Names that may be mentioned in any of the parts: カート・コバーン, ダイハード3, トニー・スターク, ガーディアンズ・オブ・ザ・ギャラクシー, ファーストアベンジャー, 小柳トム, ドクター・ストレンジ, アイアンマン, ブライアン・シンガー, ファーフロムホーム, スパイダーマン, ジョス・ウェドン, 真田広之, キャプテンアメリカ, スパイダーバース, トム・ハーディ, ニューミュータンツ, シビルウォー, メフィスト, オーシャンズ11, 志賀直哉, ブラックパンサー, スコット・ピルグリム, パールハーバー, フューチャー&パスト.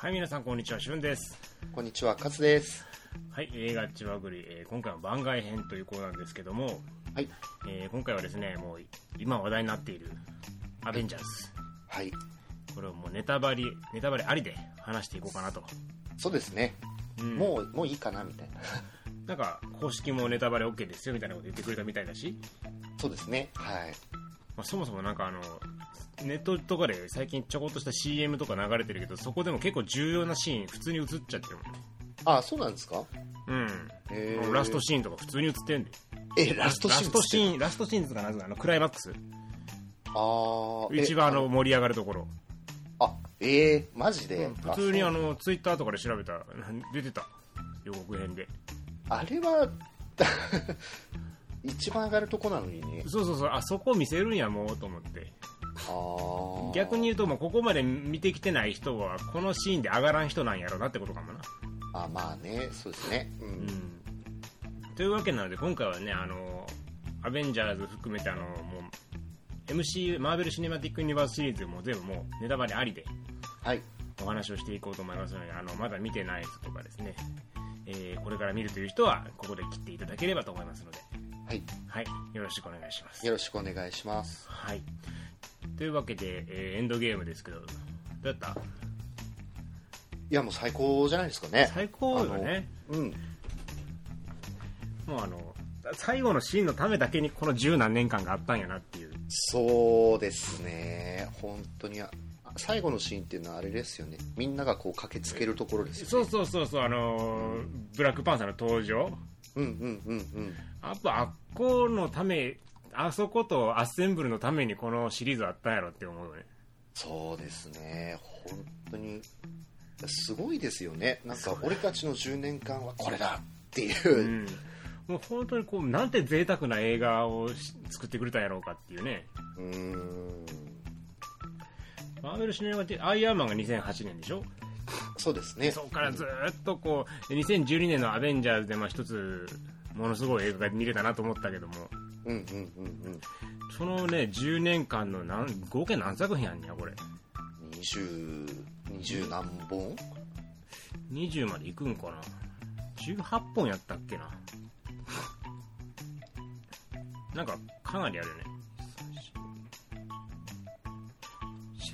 はい、皆さんこんにちは、しゅんです。こんにちは、かつです。はい、映画ちわぐり、今回は番外編ということなんですけども、はい、今回はですね、もう今話題になっているアベンジャーズ、はい、これをもうネタバレありで話していこうかなと。そうですね、うん、もういいかなみたいななんか公式もネタバレ OK ですよみたいなこと言ってくれたみたいだし。そうですね、はい。まあ、そもそもなんかネットとかで最近ちょこっとした CM とか流れてるけど、そこでも結構重要なシーン普通に映っちゃってるもん。ああ、そうなんですか。うん、ラストシーンとか普通に映ってんで。ラストシーンとかなんですか、クライマックス。ああ、一番盛り上がるところ。あ、マジで、うん、普通にツイッターとかで調べたら出てた、予告編で。あれは一番上がるとこなのにね。そう、あそこ見せるんやもうと思って。あ、逆に言うと、もうここまで見てきてない人はこのシーンで上がらん人なんやろうなってことかもな。あ、まあね、そうですね、うんうん、というわけなので、今回はね、アベンジャーズ含めてもう MCU マーベルシネマティックユニバースシリーズも全部もうネタバレありで、はい、お話をしていこうと思いますので、まだ見てない人とかですね、これから見るという人はここで切っていただければと思いますので、はいはい、よろしくお願いします。よろしくお願いします。はい、というわけで、エンドゲームですけど、どうだった？いや、もう最高じゃないですかね。最高よね、うん、もう最後のシーンのためだけにこの十何年間があったんやなっていう。そうですね、本当に最後のシーンっていうのはあれですよね、みんながこう駆けつけるところですよね。そう、うん、ブラックパンサーの登場、うんうんうんうん、やっぱあっこのため、あそことアッセンブルのためにこのシリーズあったんやろって思うよね。そうですね、本当にすごいですよね。なんか俺たちの10年間はこれだっていう、うん、もう本当にこうなんて贅沢な映画を作ってくれたんやろうかっていうね。うーん、マーベルシネマってアイアンマンが2008年でしょ。そうですね。そこからずっとこう2012年のアベンジャーズで一つものすごい映画が見れたなと思ったけども、うんうんうんうん、そのね10年間の合計何作品やんねやこれ。20何本？20までいくんかな。18本やったっけななんかかなりあるよね。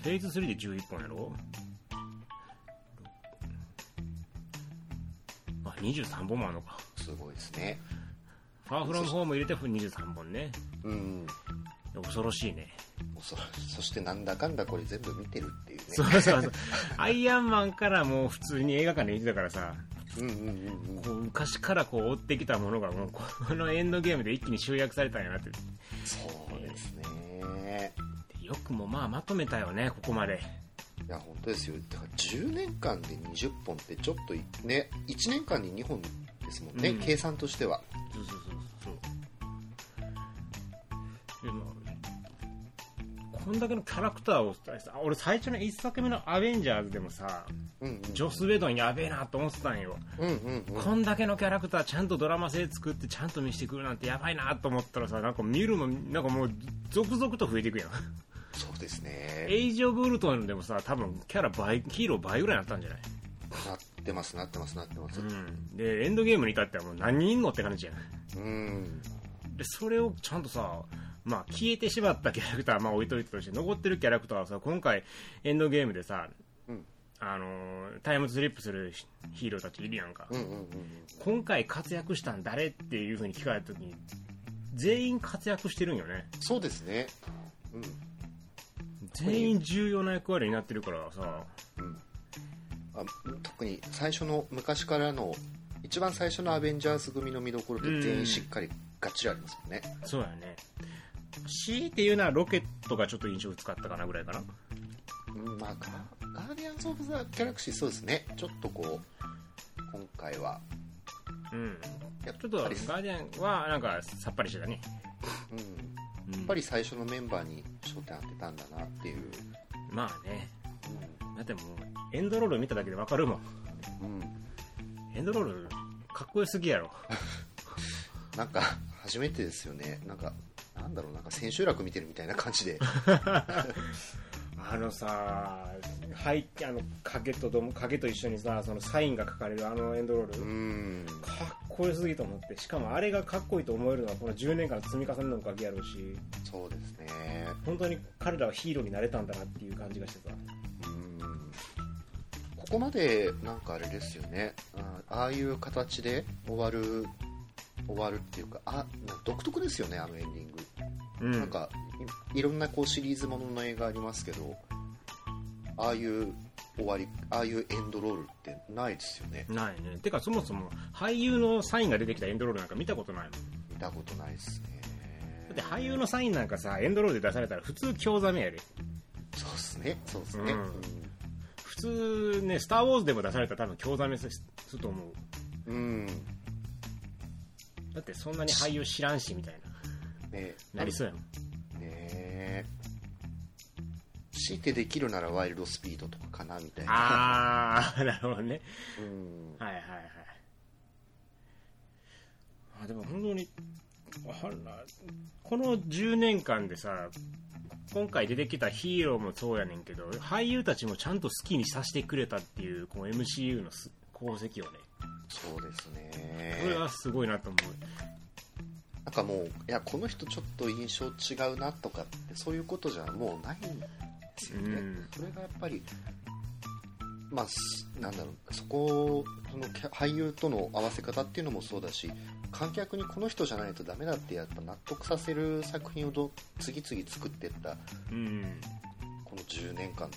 フェーズ3で11本やろ。あ、23本もあるのか。すごいですね。ファーフロムホーム入れて23本ね。うん。恐ろしいね。そしてなんだかんだこれ全部見てるっていうね。そうアイアンマンからもう普通に映画館で見てたからさ、うんうんうんうん、こう昔からこう追ってきたものがもうこのエンドゲームで一気に集約されたんやなって。そうですね、よくもまあまとめたよね、ここまで。いや、本当ですよ。だから10年間で20本ってちょっとね、1年間に2本ですもんね、うん、計算としては。そう。でもこんだけのキャラクターを、俺最初の1作目のアベンジャーズでもさ、うんうんうん、ジョス・ウェドンやべえなと思ってたんよ、うんうんうん、こんだけのキャラクターちゃんとドラマ性作ってちゃんと見せてくるなんてやばいなと思ったらさ、なんか見るもなんかもう続々と増えていくやん。そうですね。エイジ・オブ・ウルトンでもさ、多分キャラ倍、ヒーロー倍ぐらいになったんじゃない？なってます、うん、でエンドゲームに至ってはもう何人いんのって感じやん。うんで、それをちゃんとさ、まあ、消えてしまったキャラクターはまあ置いといてとして、残ってるキャラクターはさ、今回エンドゲームでさ、うん、タイムスリップするヒーローたちいるやんか、うんうんうんうん、今回活躍したん誰っていう風に聞かれた時に全員活躍してるんよね。そうですね、うん、全員重要な役割になってるからさ、うん、あ、特に最初の昔からの一番最初のアベンジャーズ組の見どころで全員しっかりガッチリありますもんね、うん、そうだよね。C っていうのはロケットがちょっと印象使ったかなぐらいかな、うん、まあガーディアンズ・オブ・ザ・ギャラクシー、そうですね、ちょっとこう今回は、うん、やっぱりちょっとガーディアンはなんかさっぱりしてたね、うん、やっぱり最初のメンバーに焦点当てたんだなっていう、うん、まあね、うん、だってもうエンドロール見ただけで分かるもん、うん、エンドロールかっこよすぎやろなんか初めてですよね、なんか千秋楽見てるみたいな感じであのさ、はい、あの影と一緒にさ、そのサインが書かれるあのエンドロール、うん、かっこよすぎと思って、しかもあれがかっこいいと思えるのはこの10年間の積み重ねのおかげやろうし、そうですね、本当に彼らはヒーローになれたんだなっていう感じがしてさ、うん、ここまでなんかあれですよね、ああいう形で終わるっていうか、あ、独特ですよね、あのエンディング、うん、なんかいろんなこうシリーズものの映画ありますけど、ああいう終わり、ああいうエンドロールってないですよね。ないね。てかそもそも俳優のサインが出てきたエンドロールなんか見たことないもん。見たことないですね。だって俳優のサインなんかさ、エンドロールで出されたら普通興ざめやで。そうっすね。そうっすね。うん、普通ね、スターウォーズでも出されたら多分興ざめすると思う。うん。だってそんなに俳優知らんしみたいな。ね。なりそうやもん。強いてできるならワイルドスピードとかかなみたいな。ああ、なるほどね。うん、はいはいはい。あ、でも本当にこの10年間でさ、今回出てきたヒーローもそうやねんけど、俳優たちもちゃんと好きにさせてくれたっていうこの MCU の功績をね。そうですね。これはすごいなと思う。なんかもう、いやこの人ちょっと印象違うなとかってそういうことじゃもうないんですよね。うん、それがやっぱり、まあなんだろう、そこその俳優との合わせ方っていうのもそうだし、観客にこの人じゃないとダメだってやっぱ納得させる作品を次々作っていった、うん、この10年間な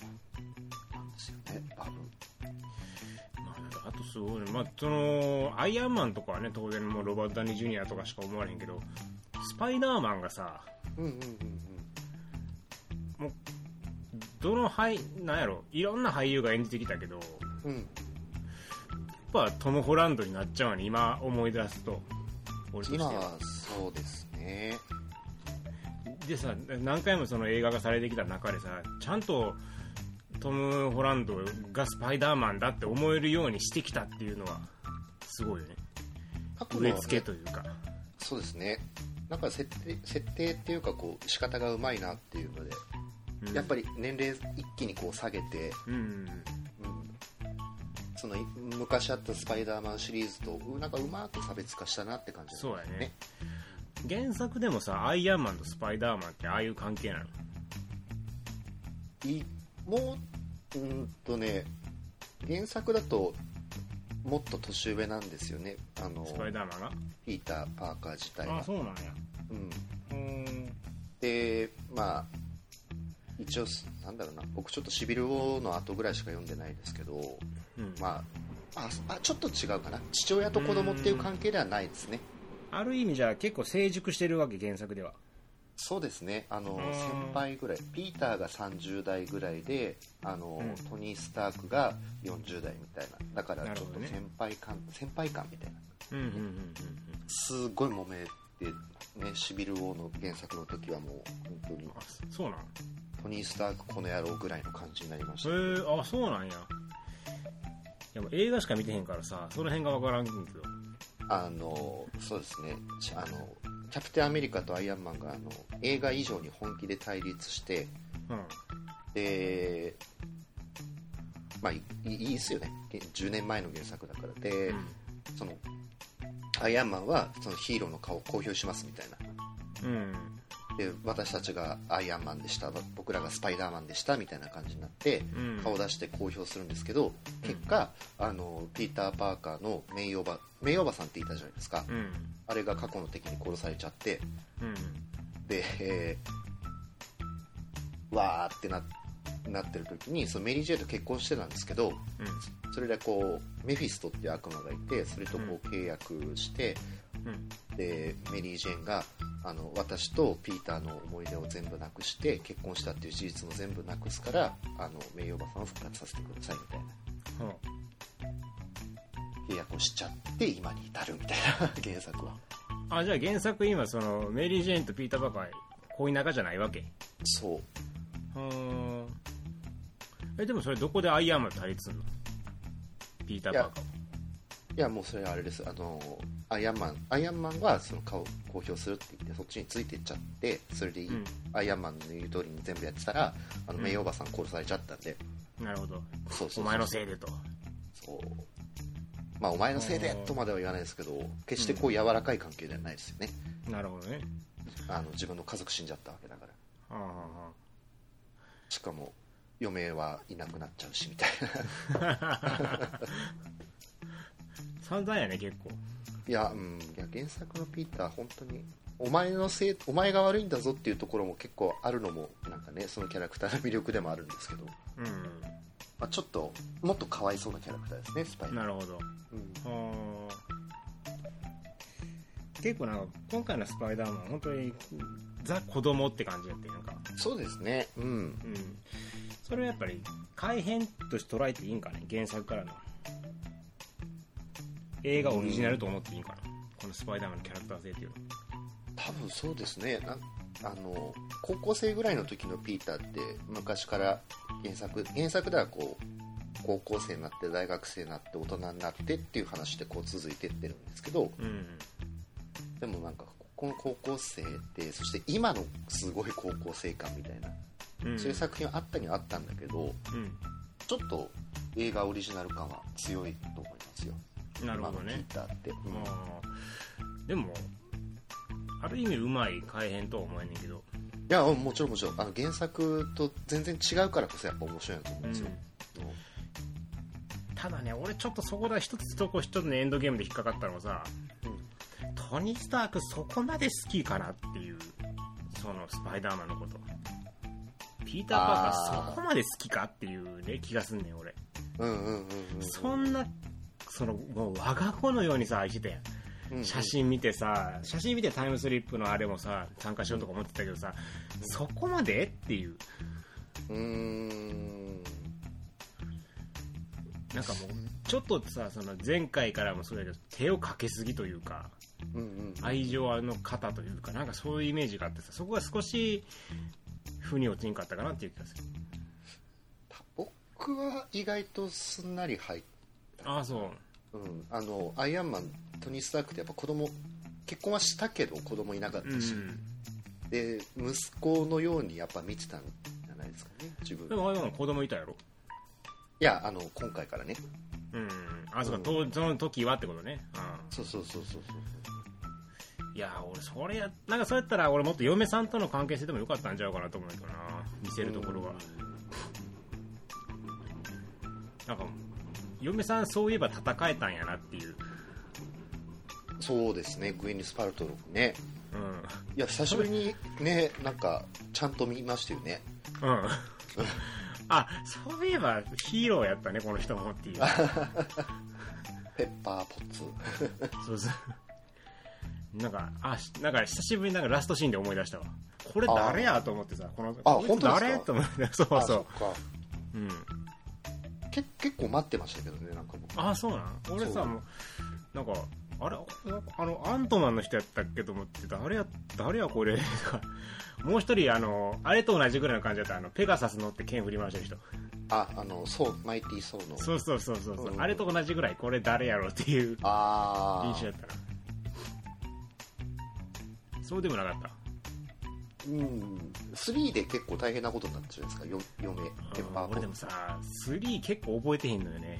んですよね。多分。あとすごいね、まあ、そのアイアンマンとかはね当然もうロバート・ダニー・ジュニアとかしか思われへんけど、スパイダーマンがさ、うんうんうんうん、もうどのなんやろ、いろんな俳優が演じてきたけど、うん、やっぱトム・ホランドになっちゃうわね、今思い出すと。俺としては今はそうですね。でさ、何回もその映画がされてきた中でさ、ちゃんとトム・ホランドがスパイダーマンだって思えるようにしてきたっていうのはすごいよね。植え付けというか、そうですね。なんか設定っていうかこう仕方がうまいなっていうので、うん、やっぱり年齢一気にこう下げて、うんうんうん、その昔あったスパイダーマンシリーズとなんかうまく差別化したなって感じなんですね。そうやね。原作でもさ、アイアンマンとスパイダーマンってああいう関係なの？もうね、原作だともっと年上なんですよね、あのスパイダーマンがピーター・パーカー自体が。あ、そうなんや。うん。で、まあ一応なんだろうな、僕ちょっとシビルウォーの後ぐらいしか読んでないですけど、うん、まあ、ちょっと違うかな。父親と子供っていう関係ではないですね。ある意味じゃ結構成熟してるわけ、原作では。そうですね、先輩ぐらい、ピーターが30代ぐらいで、トニー・スタークが40代みたいな、だからちょっと先輩感みたいな、うんうんうんうん、すごい揉めて、ね、シビルウォーの原作の時はもう本当に、あ、そうなん、トニー・スタークこの野郎ぐらいの感じになりました。へえ、あ、そうなんや。でも映画しか見てへんからさ、その辺が分からんけど、そうですね、キャプテンアメリカとアイアンマンが映画以上に本気で対立して、うん、で、まあいいですよね、10年前の原作だから。で、うん、そのアイアンマンはそのヒーローの顔を公表しますみたいな、うん、で私たちがアイアンマンでした、僕らがスパイダーマンでしたみたいな感じになって、うん、顔を出して公表するんですけど、結果ピーター・パーカーのメイおばさんっていたじゃないですか、うん、あれが過去の敵に殺されちゃって、うん、で、わーってなってる時に、そのメリー・ジェイと結婚してたんですけど、うん、それでこうメフィストっていう悪魔がいて、それとこう契約して、うん、でメリー・ジェイが私とピーターの思い出を全部なくして結婚したっていう事実も全部なくすから、メイおばさんを復活させてくださいみたいな、うん、契約をしちゃって今に至るみたいな原作は。あ、じゃあ原作今そのメリー・ジェーンとピーター・パーカー恋仲じゃないわけ。そう。でもそれどこでアイアンマンと対立するの、ピーター・パーカー。いやもうそれあれです、アイアンマンはその顔を公表するって言ってそっちについてっちゃって、それでいい、うん、アイアンマンの言う通りに全部やってたらメイおばさん殺されちゃったんで、うん、なるほど、そうお前のせいでと、そうまあお前のせいでとまでは言わないですけど、決してこう柔らかい関係ではないですよね、うん、なるほどね、自分の家族死んじゃったわけだから、ああしかも嫁はいなくなっちゃうしみたいな散々やね結構。いや、うん、いや原作のピーター本当にお前が悪いんだぞっていうところも結構あるのもなんかね、そのキャラクターの魅力でもあるんですけど、うん、まあ、ちょっともっとかわいそうなキャラクターですね、スパイ。なるほど、うん、結構なんか今回のスパイダーマン本当にザ子供って感じやって、なんかそうですね、うん、うん、それはやっぱり改変として捉えていいんかね、原作からの映画オリジナルと思っていいかな、うん、このスパイダーマンのキャラクター性っていうの多分そうですね。高校生ぐらいの時のピーターって昔から原作ではこう高校生になって大学生になって大人になってっていう話でこう続いてってるんですけど、うんうん、でもなんかこの高校生ってそして今のすごい高校生感みたいな、うん、そういう作品はあったにはあったんだけど、うん、ちょっと映画オリジナル感は強いと思いますよ。なるほどね。うん、でもある意味うまい改編とは思えんねんけど。いやもちろん原作と全然違うからこそやっぱ面白いなと思うんですよ。うんうん、ただね、俺ちょっとそこだ一つのエンドゲームで引っかかったのがさ、うん、トニー・スタークそこまで好きかなっていう、そのスパイダーマンのこと、ピーター・パーカーそこまで好きかっていうね気がすんねん俺。そんなそのもう我が子のようにさ愛してたやん、うんうん、写真見てタイムスリップのあれもさ参加しようとか思ってたけどさ、うん、そこまでっていう、なんかもうちょっとさその前回からもそうだけど手をかけすぎというか、うんうんうん、愛情の肩というかなんかそういうイメージがあってさ、そこが少し腑に落ちんかったかなっていう気がする。僕は意外とすんなり入って、ああそう、うん、アイアンマントニー・スタークってやっぱ子供結婚はしたけど子供いなかったし、うん、で息子のようにやっぱ見てたんじゃないですかね自分。でもアイアンマン子供いたやろ。いや今回からね、うん、あそうか、うん、その時はってことね、うん、そういや俺それやなんかそうやったら俺もっと嫁さんとの関係性でもよかったんちゃうかなと思うけどな、見せるところは、うん、なんか嫁さんそういえば戦えたんやなっていう。そうですね、グウェニス・パルトロフね、うん、いや久しぶりにねなんかちゃんと見ましたよね、うんあそういえばヒーローやったねこの人もっていうペッパーポッツそうそうなんか久しぶりになんかラストシーンで思い出したわ、これ誰やと思ってさ、この誰と思ってそうそう、うん、結構待ってましたけどね、なんかもう。ああそうなの。俺さもうなんかあれアントマンの人やったっけと思って誰やこれもう一人あれと同じぐらいの感じだった、ペガサス乗って剣振り回してる人。そうマイティーソーの。そう、うん、あれと同じぐらいこれ誰やろっていう印象やったな。そうでもなかった。うん、3で結構大変なことになったじゃないですか、俺でもさ3結構覚えてへんのよね。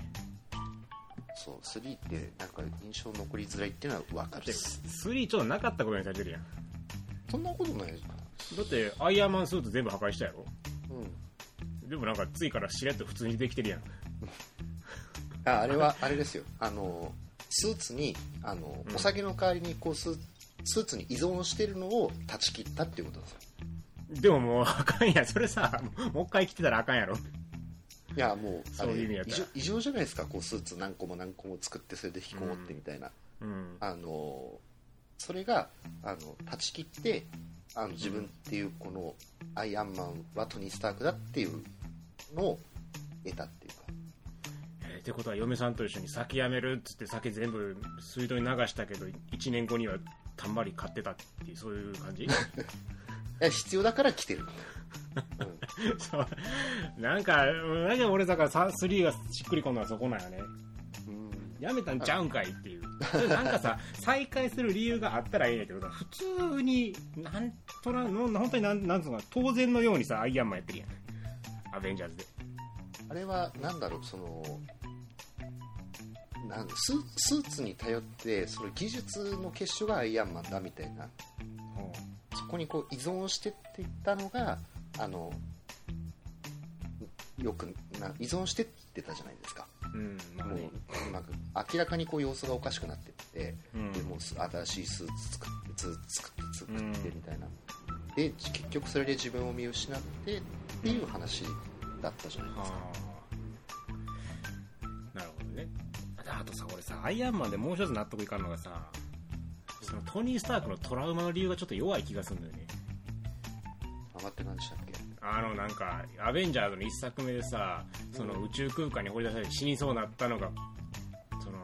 そう3ってなんか印象残りづらいっていうのは分かるっす。3ちょっとなかったことにされてるやん。そんなことないですか。だってアイアンマンスーツ全部破壊したやろ、うん、でもなんかついからしれっと普通にできてるやんあれはあれですよ、スーツにうん、お酒の代わりにこうスーツに依存してるのを断ち切ったっていうことですよ。でももうあかんやそれさ、もう一回着てたらあかんやろ。いやもうそういう意味やったら異常じゃないですか、こうスーツ何個も作ってそれで引きこもってみたいな、うんうん、それが断ち切って自分っていうこのアイアンマンはトニー・スタークだっていうのを得たっていうか、ってことは嫁さんと一緒に酒やめるっつって酒全部水道に流したけど1年後にはたんまり買ってたっていう、そういう感じいや必要だから来てるうん、そうなんか俺だから3がしっくりこんのはそこなんやね、うん、やめたんちゃうんかいっていう、はい、なんかさ再開する理由があったらええんやけど、普通になんとな本当になんつうか当然のようにさアイアンマンやってるやん、アベンジャーズで。あれはなんだろう、そのスーツに頼ってその技術の結晶がアイアンマンだみたいな、うん、そこにこう依存してっていったのがよく依存してってたじゃないですか、うん、もう明らかにこう様子がおかしくなってって、うん、でもう新しいスーツ作ってみたいな、うん、で結局それで自分を見失ってっていう話だったじゃないですか、うん、なるほどね。あとさ俺さアイアンマンでもう一つ納得いかんのがさ、そのトニー・スタークのトラウマの理由がちょっと弱い気がするんだよね。余って何でしたっけ、なんかアベンジャーズの一作目でさ、その宇宙空間に放り出されて死にそうになったのがその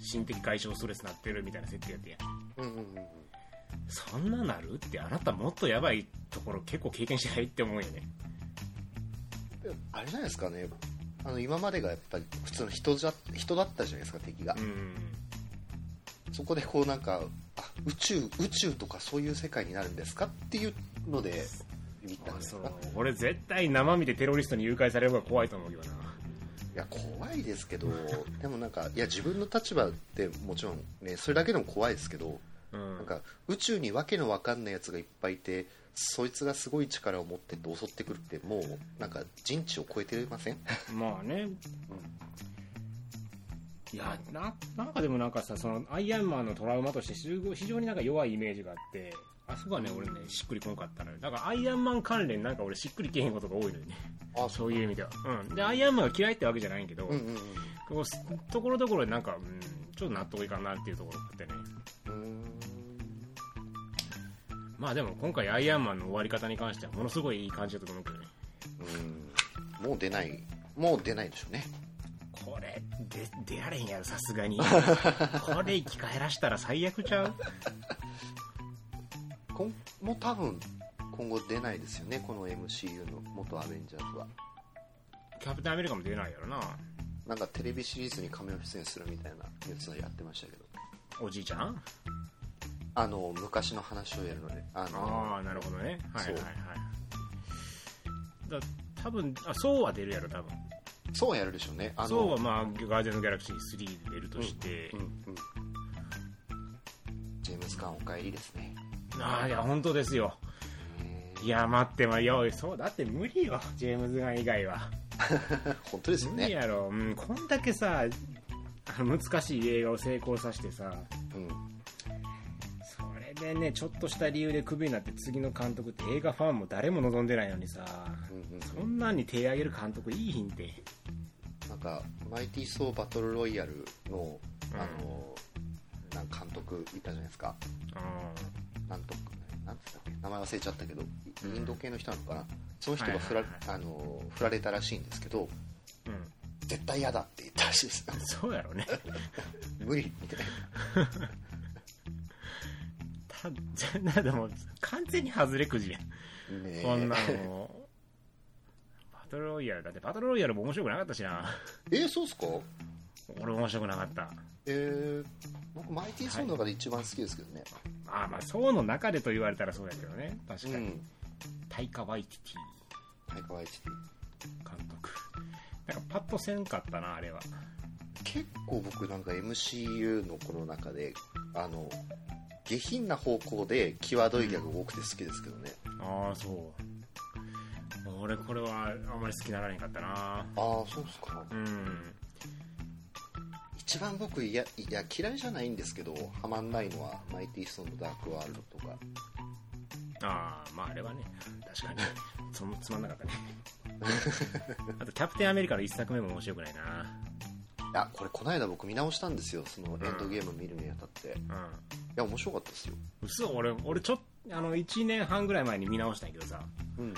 心的外傷ストレスになってるみたいな設定やってや、うんうんうん、そんななるってあなたもっとやばいところ結構経験しないって思うよね。あれじゃないですかね、今までがやっぱり普通の人だったじゃないですか、敵が、うん、そこでこうなんか宇宙とかそういう世界になるんですかっていうので見たんですか。俺絶対生身でテロリストに誘拐される方が怖いと思うけどな。いや怖いですけどでもなんかいや自分の立場ってもちろんねそれだけでも怖いですけど、うん、なんか宇宙にわけのわかんないやつがいっぱいいてそいつがすごい力を持ってて襲ってくるってもうなんか人知を超えてませんまあね、うん、いや なんかでもなんかさそのアイアンマンのトラウマとして非常になんか弱いイメージがあってあそこはね俺ねしっくりこんかったのよ。だからアイアンマン関連なんか俺しっくりけへんことが多いのよね。あそういう意味では、うん、でアイアンマンが嫌いってわけじゃないけど、うんうんうん、こうところどころでなんか、うん、ちょっと納得いかんなっていうところがあってね。まあでも今回アイアンマンの終わり方に関してはものすごいいい感じだと思うけどね。もう出ないでしょうね。これ出られへんやろさすがにこれ生き返らしたら最悪ちゃうもう多分今後出ないですよね、この MCU の元アベンジャーズは。キャプテンアメリカも出ないやろな。なんかテレビシリーズに仮面出演するみたいなやつをやってましたけど、おじいちゃん昔の話をやるので、なるほどね、はいはいはい。だ多分そうは出るやろ、多分そうはやるでしょうね。そうはまあガーデンズ・ギャラクシー3で出るとして、うんうんうん、ジェームズ・ガンお帰りですね。いや本当ですよ。いや待ってまよ、そうだって無理よ、ジェームズ・ガン以外は本当ですよね、無理やろ、うん、こんだけさ難しい映画を成功させてさ、うん、それでねちょっとした理由でクビになって次の監督って映画ファンも誰も望んでないのにさ、うんうん、そんなんに手上げる監督いいひんて。なんかマイティー・ソー・バトル・ロイヤルの、うん、なんか監督いたじゃないですか、うんなんつったっけ、名前忘れちゃったけどインド系の人なのかな、うん、その人が振られたらしいんですけど、うん、絶対嫌だって言ったらしいです。そうやろね無理みたいなでも完全に外れくじやん、ね、こんなのバトルロイヤルだって、バトルロイヤルも面白くなかったしなそうっすか。俺面白くなかった。僕マイティー・ソーの中で一番好きですけどね、はい、まあソーの中でと言われたらそうやけどね、確かに、うん、タイカ・ワイティティ監督なんかパッとせんかったな。あれは結構僕なんか MCU のこの中で下品な方向で際どいギャグが多くて好きですけどね、うん、そう俺これはあんまり好きならへんかったな。そうですか。うん一番僕いや嫌いじゃないんですけどハマんないのはマイティー・ソーのダークワールドとか。まああれはね確かにつまんなかったねあとキャプテンアメリカの1作目も面白くないな。いやこれこないだ僕見直したんですよ、そのエンドゲーム見るにあたって、うん、いや面白かったですよ。嘘、俺ちょっと1年半ぐらい前に見直したんやけどさ、うん、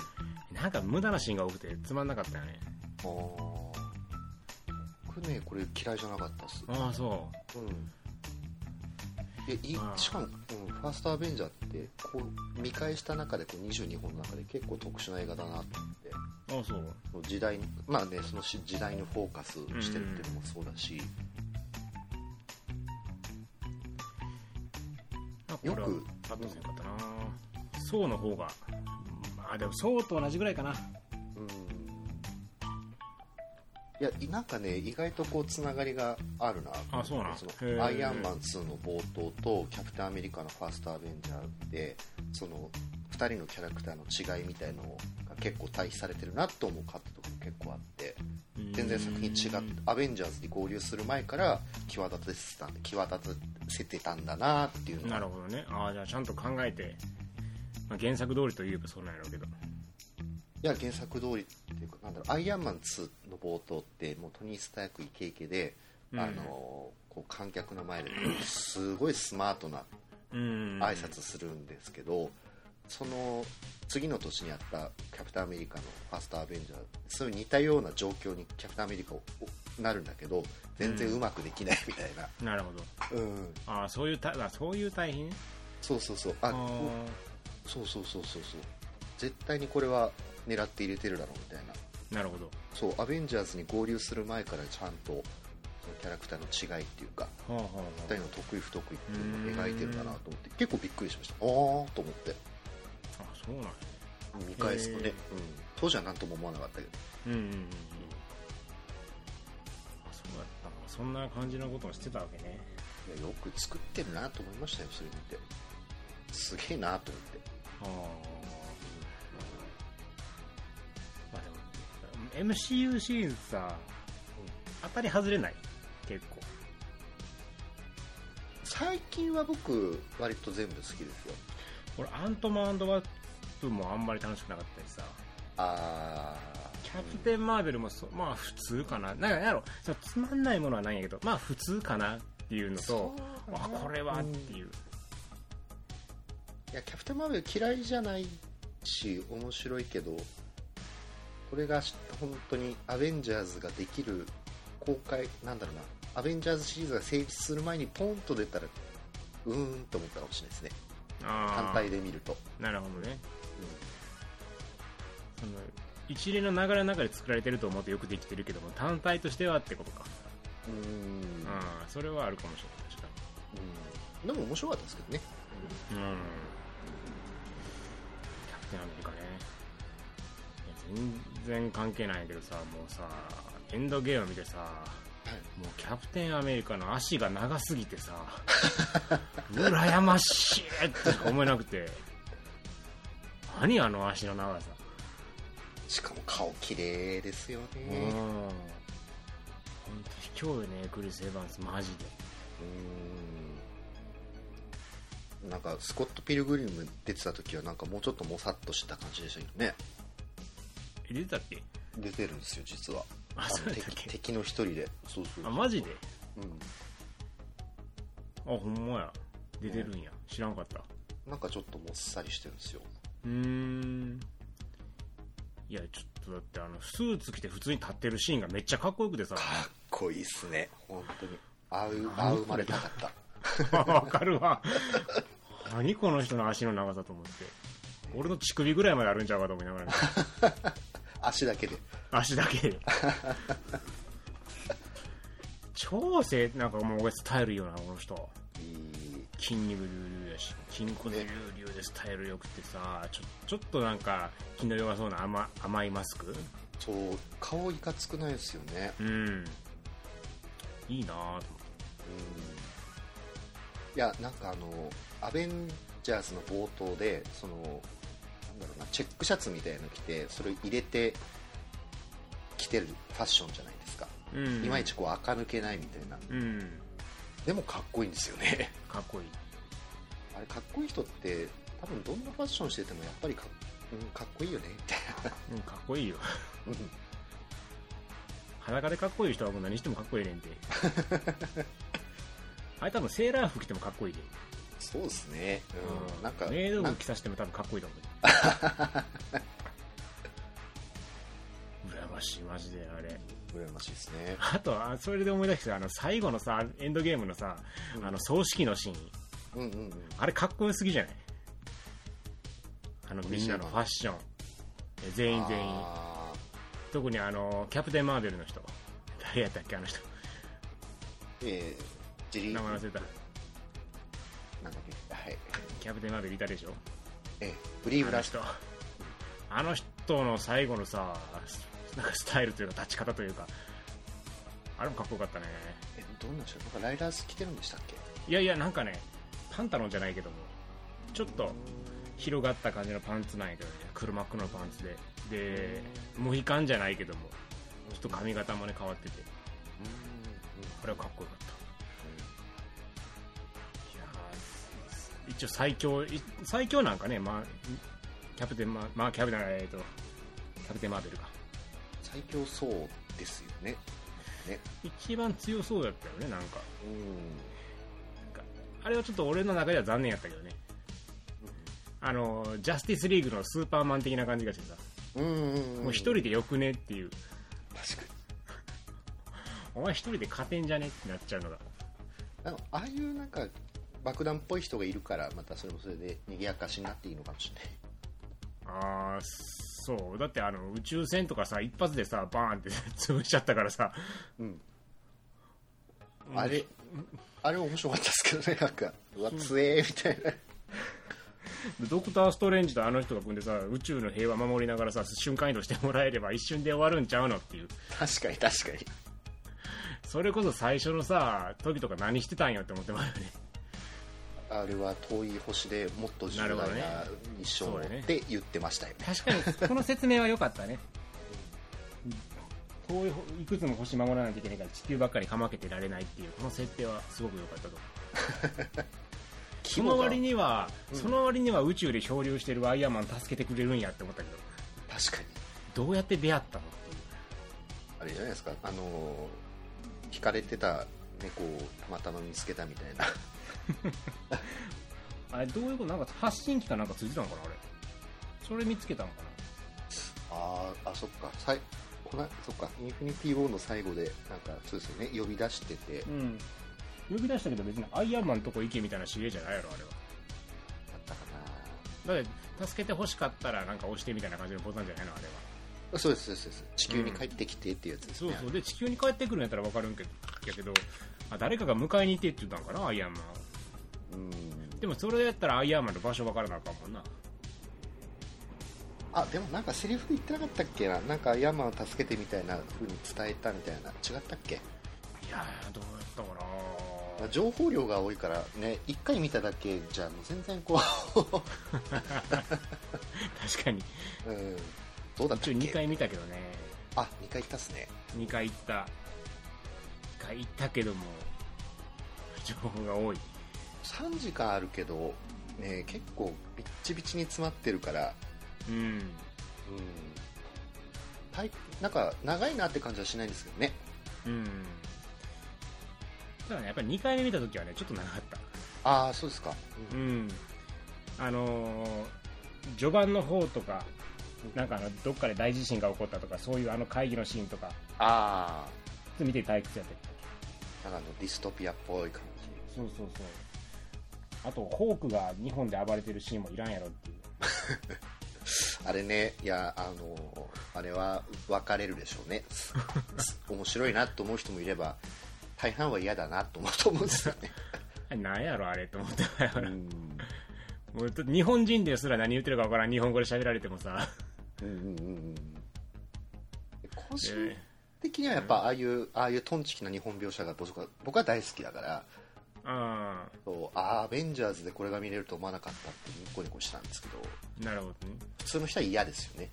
なんか無駄なシーンが多くてつまんなかったよね。ね、これ嫌いじゃなかったっす。そう、うん、しかも、うん、ファーストアベンジャーってこう見返した中でこう22本の中で結構特殊な映画だなと思って。時代に、まあね、その時代にフォーカスしてるっていうのもそうだし、よく多分強かったな。層の方が、まあでも層と同じぐらいかな。いやなんかね意外とこうつながりがあるな。あ、そうな。そのアイアンマン2の冒頭とキャプテンアメリカのファーストアベンジャーでその2人のキャラクターの違いみたいのが結構対比されてるなと思うカットとかも結構あって、全然作品違ってアベンジャーズに合流する前から際立たせてたんだなっていうの。なるほどね。ああ、じゃあちゃんと考えて、まあ、原作通りというかそうなんやろうけど、いや原作通りっていうか、なんだろう、アイアンマン2の冒頭ってもうトニー・スタークイケイケで、こう観客の前ですごいスマートな挨拶するんですけど、その次の年にあったキャプテンアメリカのファーストアベンジャー、そういう似たような状況にキャプテンアメリカをなるんだけど全然うまくできないみたいな、なるほど、ああそういう対比ね。そうそうそう絶対にこれは狙って入れてるだろうみたいな。なるほど。そう、アベンジャーズに合流する前からちゃんとそのキャラクターの違いっていうか、2人の得意不得意っていうのを描いてるんだなと思って結構びっくりしました。ああと思って。あ、そうなん、ね、見返すとね、当時は何とも思わなかったけど、あ、そうだったの。そんな感じのことをしてたわけね。いや、よく作ってるなと思いましたよ、それ見て。すげえなと思って。MCU シリーズさ、当たり外れない。結構最近は僕割と全部好きですよ。俺アントマン&ワスプもあんまり楽しくなかったりさ。キャプテンマーベルもまあ普通かな。なんかやろ、つまんないものはないんやけど、まあ普通かなっていうのと、あ、これはっていう。いや、キャプテンマーベル嫌いじゃないし面白いけど、これが本当にアベンジャーズができる公開、なんだろうな、アベンジャーズシリーズが成立する前にポンと出たらうーんと思ったかもしれないですね。単体で見ると。なるほどね、その一連の流れの中で作られてると思ってよくできてるけども、単体としてはってことか。あ、それはあるかもしれない。確かに。でも面白かったですけどね。キャプテンアメリカね、全然関係ないけどさ、もうさ、エンドゲーム見てさ、もうキャプテンアメリカの足が長すぎてさ羨ましいって思えなくて何あの足の長さ。しかも顔綺麗ですよね。本当に卑怯よね、クリス・エヴァンス。マジで。なんかスコット・ピルグリム出てた時はなんかもうちょっともさっとした感じでしたけどね。出てたっけ？出てるんですよ、実は。あ、そうだっけ？敵の一人で。そうそう。あ、マジで？あ、ほんまや。出てるんや。知らんかった。なんかちょっともっさりしてるんですよ。いや、ちょっとだってスーツ着て普通に立ってるシーンがめっちゃかっこよくてさ。かっこいいっすね。本当に。生まれたかった。わかるわ。何この人の足の長さと思って。俺の乳首ぐらいまであるんちゃうかと思いながら、ね、足だけで超性なんかもう俺スタイルいいよな、この人。筋肉隆々やし、筋骨隆々でスタイル良くてさ、ちょっとなんか気の弱そうな甘いマスク。そう、顔いかつくないですよね。いいなと思って。いや、なんかアベンジャーズの冒頭でそのなんだろうな、チェックシャツみたいなの着て、それを入れて着てるファッションじゃないですか、いまいちこう垢抜けないみたいな、でもかっこいいんですよね。かっこいい。あれ、かっこいい人って多分どんなファッションしててもやっぱりかっこいいよね、かっこいいよ裸でかっこいい人はもう何してもかっこいいねんてあれ多分セーラー服着てもかっこいいね。そうですね、なんかメイド服着させても多分かっこいいと思う。羨ましい、マジで。あれ羨ましいですね。あとはそれで思い出して最後のさ、エンドゲームのさ、葬式のシーン、あれかっこよすぎじゃない？みんなのファッション、全員特にキャプテンマーベルの人、誰やったっけ、あの人、名前忘れた。はい、キャプテンマーベルいたでしょ、ブリーブラスト、あの人の最後のさ、なんかスタイルというか立ち方というか、あれもかっこよかったね。どんな人、ライダース着てるんでしたっけ。いやいや、なんかね、パンタロンじゃないけどもちょっと広がった感じのパンツなんやけどね、黒真っ黒のパンツでモヒカンじゃないけどもちょっと髪型もね変わってて、これはかっこよかった。一応最強なんかね、まあ、キャプテンマーベルか最強そうですよ ね。一番強そうだったよね、なんか、うん、なんかあれはちょっと俺の中では残念やったけどね、うん、ジャスティスリーグのスーパーマン的な感じがしてさ、もう一人でよくねっていう、確かにお前一人で勝てんじゃねってなっちゃうのが、ああいうなんか爆弾っぽい人がいるから、またそれもそれで賑やかしになっていいのかもしれない。ああ、そうだって、宇宙船とかさ一発でさバーンって潰しちゃったからさ、うん、あれ面白かったですけどね、なんかうわ強えみたいな。ドクターストレンジとあの人が組んでさ、宇宙の平和守りながらさ瞬間移動してもらえれば一瞬で終わるんちゃうのっていう。確かに確かに。それこそ最初のさ時とか何してたんよって思ってまうよね。あれは遠い星でもっと重大な一生って言ってましたよ ね。確かにこの説明は良かったね。遠いいくつも星守らないといけないから地球ばっかりかまけてられないっていうこの設定はすごく良かったと。その割には宇宙で漂流してるアイアンマン助けてくれるんやって思ったけど、確かにどうやって出会ったのっていう、あれじゃないですか、惹かれてた猫をたまたま見つけたみたいな。あれどういうこと、なんか発信機かなんかついてたのかな、あれそれ見つけたのかな。あ、そっか、そっか、インフィニティウォーの最後でなんかそうですよね、呼び出してて、うん、呼び出したけど別にアイアンマンとこ行けみたいな指令じゃないやろ、あれはだったかな。だって助けて欲しかったらなんか押してみたいな感じのボタンじゃないの、あれは。そうですそうです、地球に帰ってきてっていうやつですね、うん、そうそう、で地球に帰ってくるんやったら分かるんやけど、誰かが迎えに行ってって言ったのかな、アイアンマン。でもそれやったらアイアンマンの場所分からなあかんもんな。あ、でもなんかセリフ言ってなかったっけな、なんかアイアンマンを助けてみたいな風に伝えたみたいな、違ったっけ。いやーどうやったかな、情報量が多いからね、一回見ただけじゃもう全然こう確かに、うん、どうだったっけ。一応2回見たけどね。あ、2回行ったっすね。2回行ったけども情報が多い。3時間あるけど、ね、結構ビッチビチに詰まってるから、うんうん、なんか長いなって感じはしないんですけどね、うん、ただねやっぱり2回目見た時はねちょっと長かった。ああそうですか、うんうん、序盤の方とかなんかどっかで大地震が起こったとかそういう会議のシーンとか、あちょっと見て退屈やったり、なんかディストピアっぽい感じ。そうそうそう、あとホークが2本で暴れてるシーンもいらんやろっていうあれね、いやあれは分かれるでしょうね面白いなと思う人もいれば大半は嫌だなと思うと思うんですよねなんやろあれと思ってもう日本人ですら何言ってるか分からん日本語で喋られてもさ個人的にはやっぱああいうトンチキな日本描写が僕は大好きだから、アベンジャーズでこれが見れると思わなかったってニコニコしたんですけど。なるほどね。普通の人は嫌ですよね。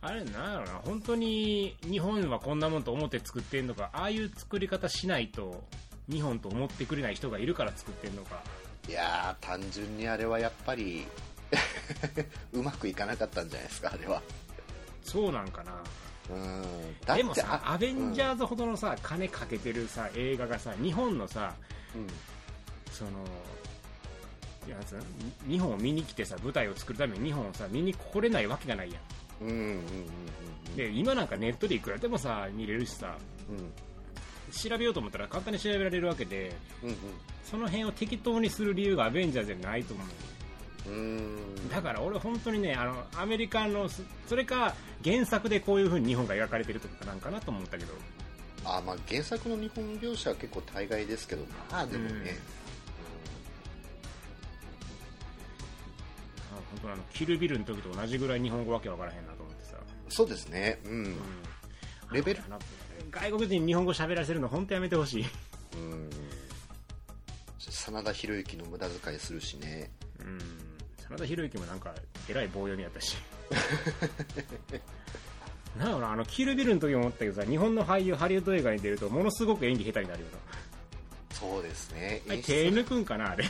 あれなんやろな、本当に日本はこんなもんと思って作ってんのか、ああいう作り方しないと日本と思ってくれない人がいるから作ってんのか。いやー単純にあれはやっぱりうまくいかなかったんじゃないですか、あれは。そうなんかな。でもさ、アベンジャーズほどのさ、金かけてるさ映画がさ、日本のさ、そのやつ、日本を見に来てさ舞台を作るために日本をさ見に来れないわけがないやん。で今なんかネットでいくらでもさ見れるしさ、調べようと思ったら簡単に調べられるわけで、その辺を適当にする理由がアベンジャーズじゃないと思う。だから俺本当にね、アメリカのそれか原作でこういう風に日本が描かれてるとかなんかなと思ったけど、まあ原作の日本描写は結構大概ですけど、でもね、本当キルビルの時と同じぐらい日本語わけわからへんなと思ってさ。そうですね、うん、うん、レベル外国人に日本語喋らせるの本当やめてほしい。うん。真田広之の無駄遣いするしね。うん。真田広之もなんかえらい棒読みやったし。なんやろな、キルビルの時も思ったけどさ、日本の俳優ハリウッド映画に出るとものすごく演技下手になるよな。そうですね。手抜くんかなあれ。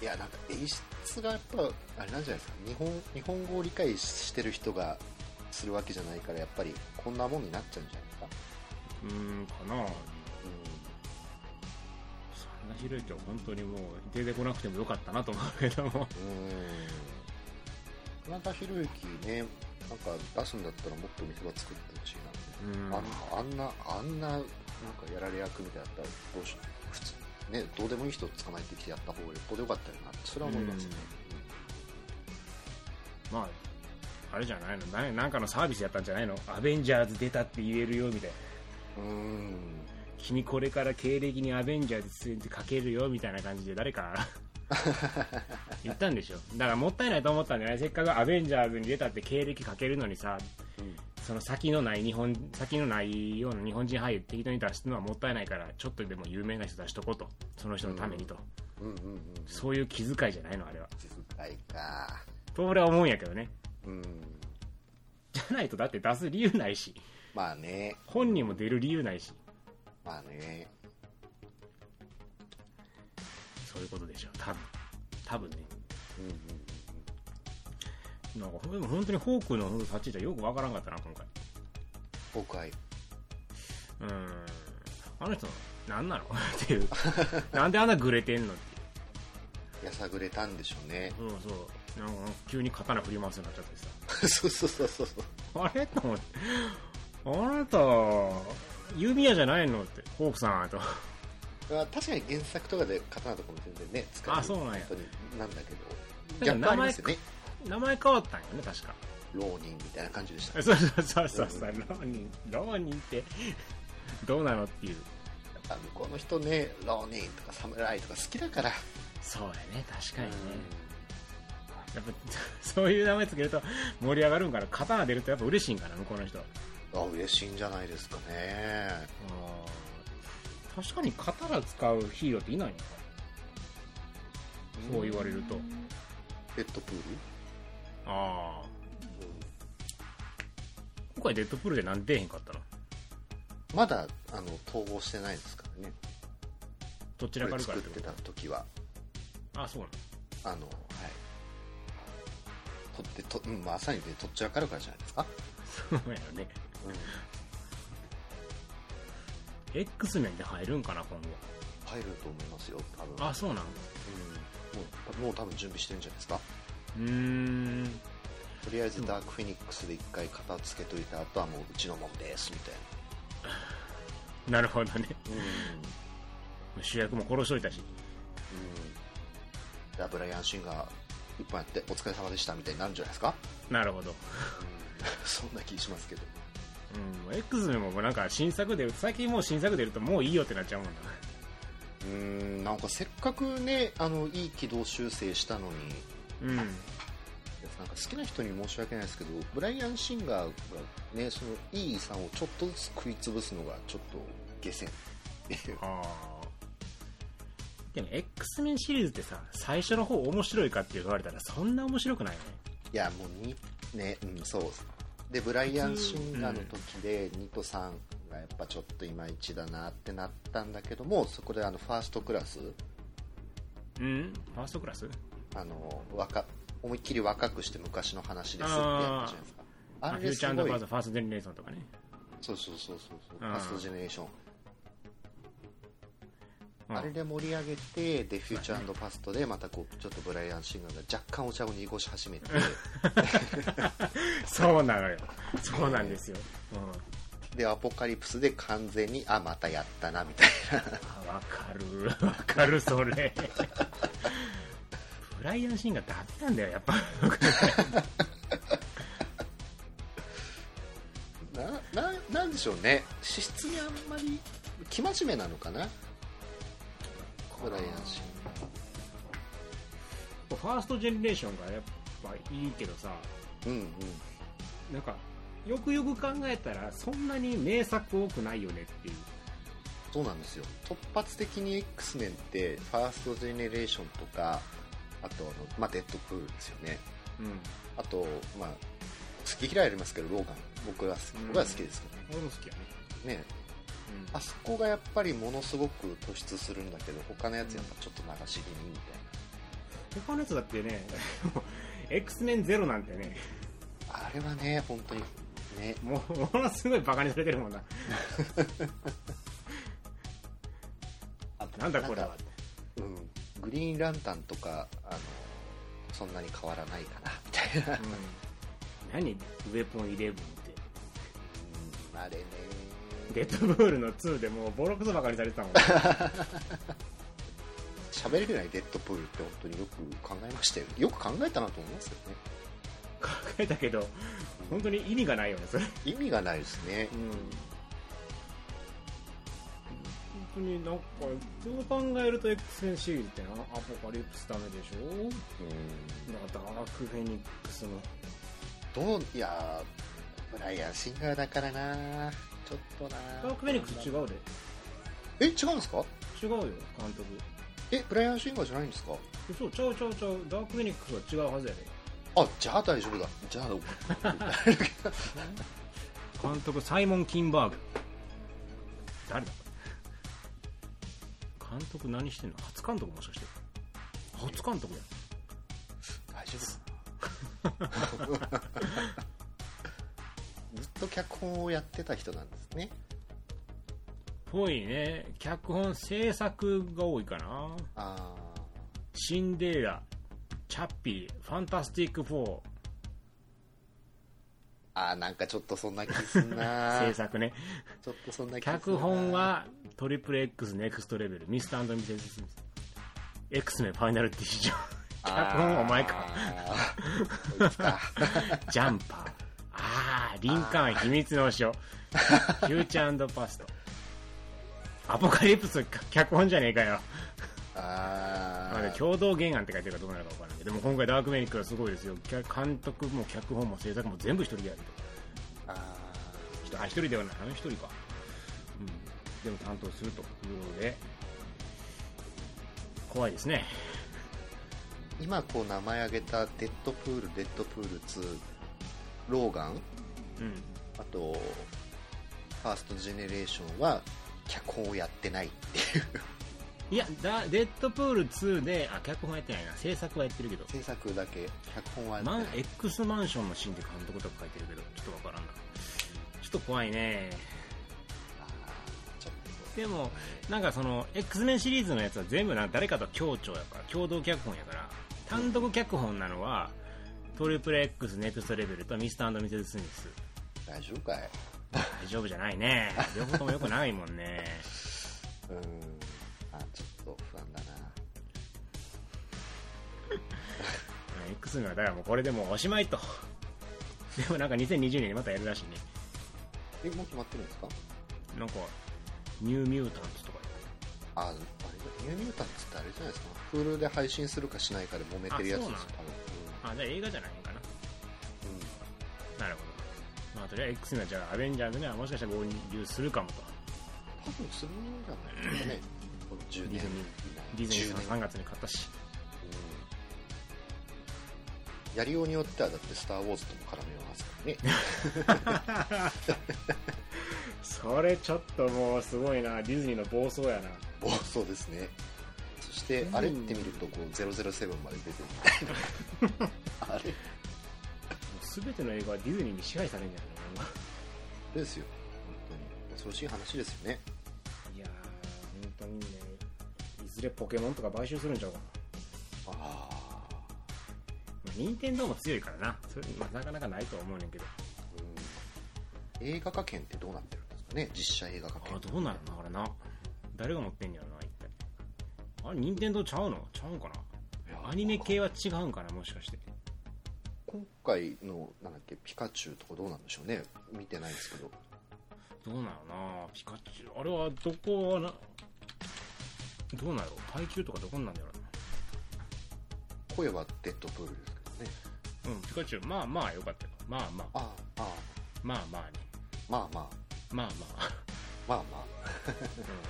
いやなんか演出がやっぱあれなんじゃないですか。日本語を理解してる人がするわけじゃないからやっぱりこんなもんになっちゃうんじゃないですか。かな。真田広之は本当にもう出てこなくてもよかったなと思うけども。真田広之ね。なんか出すんだったらもっと店が作ってほしいな。あんななんかやられ役みたいだったらどうしよう。普通ねどうでもいい人を捕まえてきてやった方がよっぽどよかったよな。それは思いますね。まああれじゃないの。なんかのサービスやったんじゃないの。アベンジャーズ出たって言えるよみたいな。君これから経歴にアベンジャーズ出演ってかけるよみたいな感じで誰か。言ったんでしょ。だからもったいないと思ったんじゃない。せっかくアベンジャーズに出たって経歴かけるのにさ、その先のないような日本人俳優適当に出すのはもったいないから、ちょっとでも有名な人出しとこうと、その人のためにと、そういう気遣いじゃないのあれは。気遣いかと俺は思うんやけどね。じゃないとだって出す理由ないし。まあね、本人も出る理由ないし。まあね、そういうことでしょ。多分ね。なんかでも本当にホークの立ち位置はよくわからんかったな今回。ホークアイ。あの人なんなのっていう。なんであんなグレてんのって。やさぐれたんでしょうね。うんそう。なんか急に刀振り回すようになっちゃってさ。そう。あれと思って。あなた弓矢じゃないのってホークさんと。確かに原作とかで刀とかも全然ね使える。あ、そうなんや。なんだけど、名前変わったんよね確か。浪人みたいな感じでした、ね。そう、浪人ってどうなのっていう。やっぱ向こうの人ね、浪人とか侍とか好きだから。そうやね、確かにね。やっぱそういう名前つけると盛り上がるんから、刀出るとやっぱ嬉しいんかな向こうの人。あ、嬉しいんじゃないですかね。確かに刀使うヒーローっていないのか、そう言われると。デッドプール。ああ、今回デッドプールでなんで出へんかったの。まだ統合してないですからね、どちらかあるから。作ってた時は。あ、そうなの。はい、取ってと、うん、まあ、朝にでどちらかあるからじゃないですか。そうやね、うん。X 面で入るんかな今後。入ると思いますよ多分。あ、そうなの。もう多分準備してるんじゃないですか。とりあえずダークフェニックスで一回片付けといた後はもううちのもんですみたいな。なるほどね。主役も殺しといたし。ブライアン・シンガー一本やってお疲れ様でしたみたいになるんじゃないですか。なるほど。そんな気しますけど。X 面もなんか新作で最近もう新作出るともういいよってなっちゃうもんだ。なんかせっかくねいい軌道修正したのに、なんか好きな人に申し訳ないですけど、ブライアン・シンガーがねそのいい遺産をちょっとずつ食い潰すのがちょっと下船。でも X 面シリーズってさ、最初の方面白いかって言われたらそんな面白くないよね。いやもうね、そうですね。でブライアン・シンガーの時で2と3がやっぱちょっといまいちだなってなったんだけども、そこでファーストクラス、ファーストクラス思いっきり若くして昔の話ですってやったじゃないですか。あれすごい。フューチャー&ファースト、ファーストジェネレーションとかね。そう、ファーストジェネレーション、あれで盛り上げて、でフューチャー&ファーストでまたこうちょっとブライアン・シンガーが若干お茶を濁し始めてそうなのよ、そうなんですよ、でアポカリプスで完全にまたやったなみたいな。わかるそれ。ブライアン・シンガーダメなんだよやっぱ。なんでしょうね、資質にあんまり生真面目なのかなブライアンシンガー。ファーストジェネレーションがやっぱいいけどさ、うんうん、なんかよくよく考えたらそんなに名作多くないよねっていう。そうなんですよ。突発的に X メンってファーストジェネレーションとか、あとまあ、デッドプールですよね、うん、あと、まあ、好き嫌いありますけどローガン僕は好きですけどね、うん、俺も好きやね、ね、うん、あそこがやっぱりものすごく突出するんだけど他のやつやっぱちょっと流し気味みたいな、うん、他のやつだってねX メンゼロなんてねあれはね本当にね、ものすごいバカにされてるもんななんだこれは、うん、グリーンランタンとかそんなに変わらないかなみたいな、うん、何ウェポン11って、うん、あれねデッドプールの2でもうボロクソばかりされてたもん喋れるないデッドプールって本当によく考えましたよ。よく考えたなと思いますよね。考えたけど本当に意味がないよねそれ。意味がないですね、うん、本当になんかどう考えると X メンシリーズってなアポカリプスダメでしょ、うん、ダークフェニックスのどう、いやブライアン・シンガーだからなちょっとな。ダークフェニックス違うで。え、違うんですか。違うよ監督。え、ブライアン・シンガーじゃないんですか。そうちゃうちゃうちゃう、ダークフェニックスは違うはずやで、ね。あ、じゃあ大丈夫だ。じゃあどう監督サイモン・キンバーグ。誰だ監督何してんの。初監督もしかして。初監督だよ。大丈夫だずっと脚本をやってた人なんですね。ぽいね。脚本制作が多いかな。あ、シンデレラ、チャッピー、ファンタスティック4。あー、なんかちょっとそんな気すんな制作ね。ちょっとそんな気すんな。脚本はトリプル X ネクストレベル、ミスター&ミセススミス、X メンファイナルディシジョン。脚本お前か。ジャンパー。あー、リンカーン秘密の城。フューチャー&パスト。アポカリプス脚本じゃねえかよ。あ、共同原案って書いてるからどうなるか分からないけど、でも今回ダークメニックはすごいですよ。監督も脚本も制作も全部一人でやると。あ、一人ではない、あの一人か、うん、でも担当するというので怖いですね。今こう名前挙げたデッドプール、デッドプール2、ローガン、うん、あとファーストジェネレーションは脚本をやってないっていういや、デッドプール2で、あ、脚本はやってないな、制作はやってるけど、制作だけ、脚本はやってない。X マンションのシーンで監督とか書いてるけど、ちょっとわからんな。ちょっと怖いね。ちょっとでも、なんかその、X メンシリーズのやつは全部なんか誰かと協調やから、共同脚本やから、単独脚本なのは、トリプル X ネクストレベルとミスター&ミセス・スミス。大丈夫かい大丈夫じゃないね。両方とも良くないもんね。ちょっと不安だなX のはだからもうこれでもうおしまいと。でもなんか2020年にまたやるらしいね。え、もう決まってるんですか。なんかニューミュータンツとか。あ、ニューミュータンツってあれじゃないですか。Hulu で配信するかしないかで揉めてるやつですよ。あ、じゃあ映画じゃないのかな、うん、なるほど。まあとりあえず X のはじゃあアベンジャーズにはもしかしたら合流するかもと。多分するんじゃないですかね10年。ディズニーさん3月に買ったし、うん、やりようによってはだってスター・ウォーズとも絡めますからねそれちょっともうすごいな、ディズニーの暴走やな。暴走ですね。そして、うん、あれって見るとこう007まで出てるみたいなあれ全ての映画はディズニーに支配されるんじゃないかなですよ。本当に恐ろしい話ですよね。本当にね、いずれポケモンとか買収するんちゃうかな。ああ、任天堂も強いからな。それ、まあ、なかなかないとは思うねんけど、うん、映画化権ってどうなってるんですかね。実写映画化権。あ、どうなるのあれな。誰が持ってんやろな一体。あれ任天堂ちゃうのちゃうんかな。アニメ系は違うんかなもしかして。今回のなんだっけピカチュウとかどうなんでしょうね。見てないですけどどうなるな。ピカチュウあれはどこはな、どうなる。配給とかどこなんだろう。といえばデッドプールですけどね。うん、ピカチュウまあまあ良かったよ。まあまあ。ああああまあまあね。まあまあ。まあまあ。まあまあ。う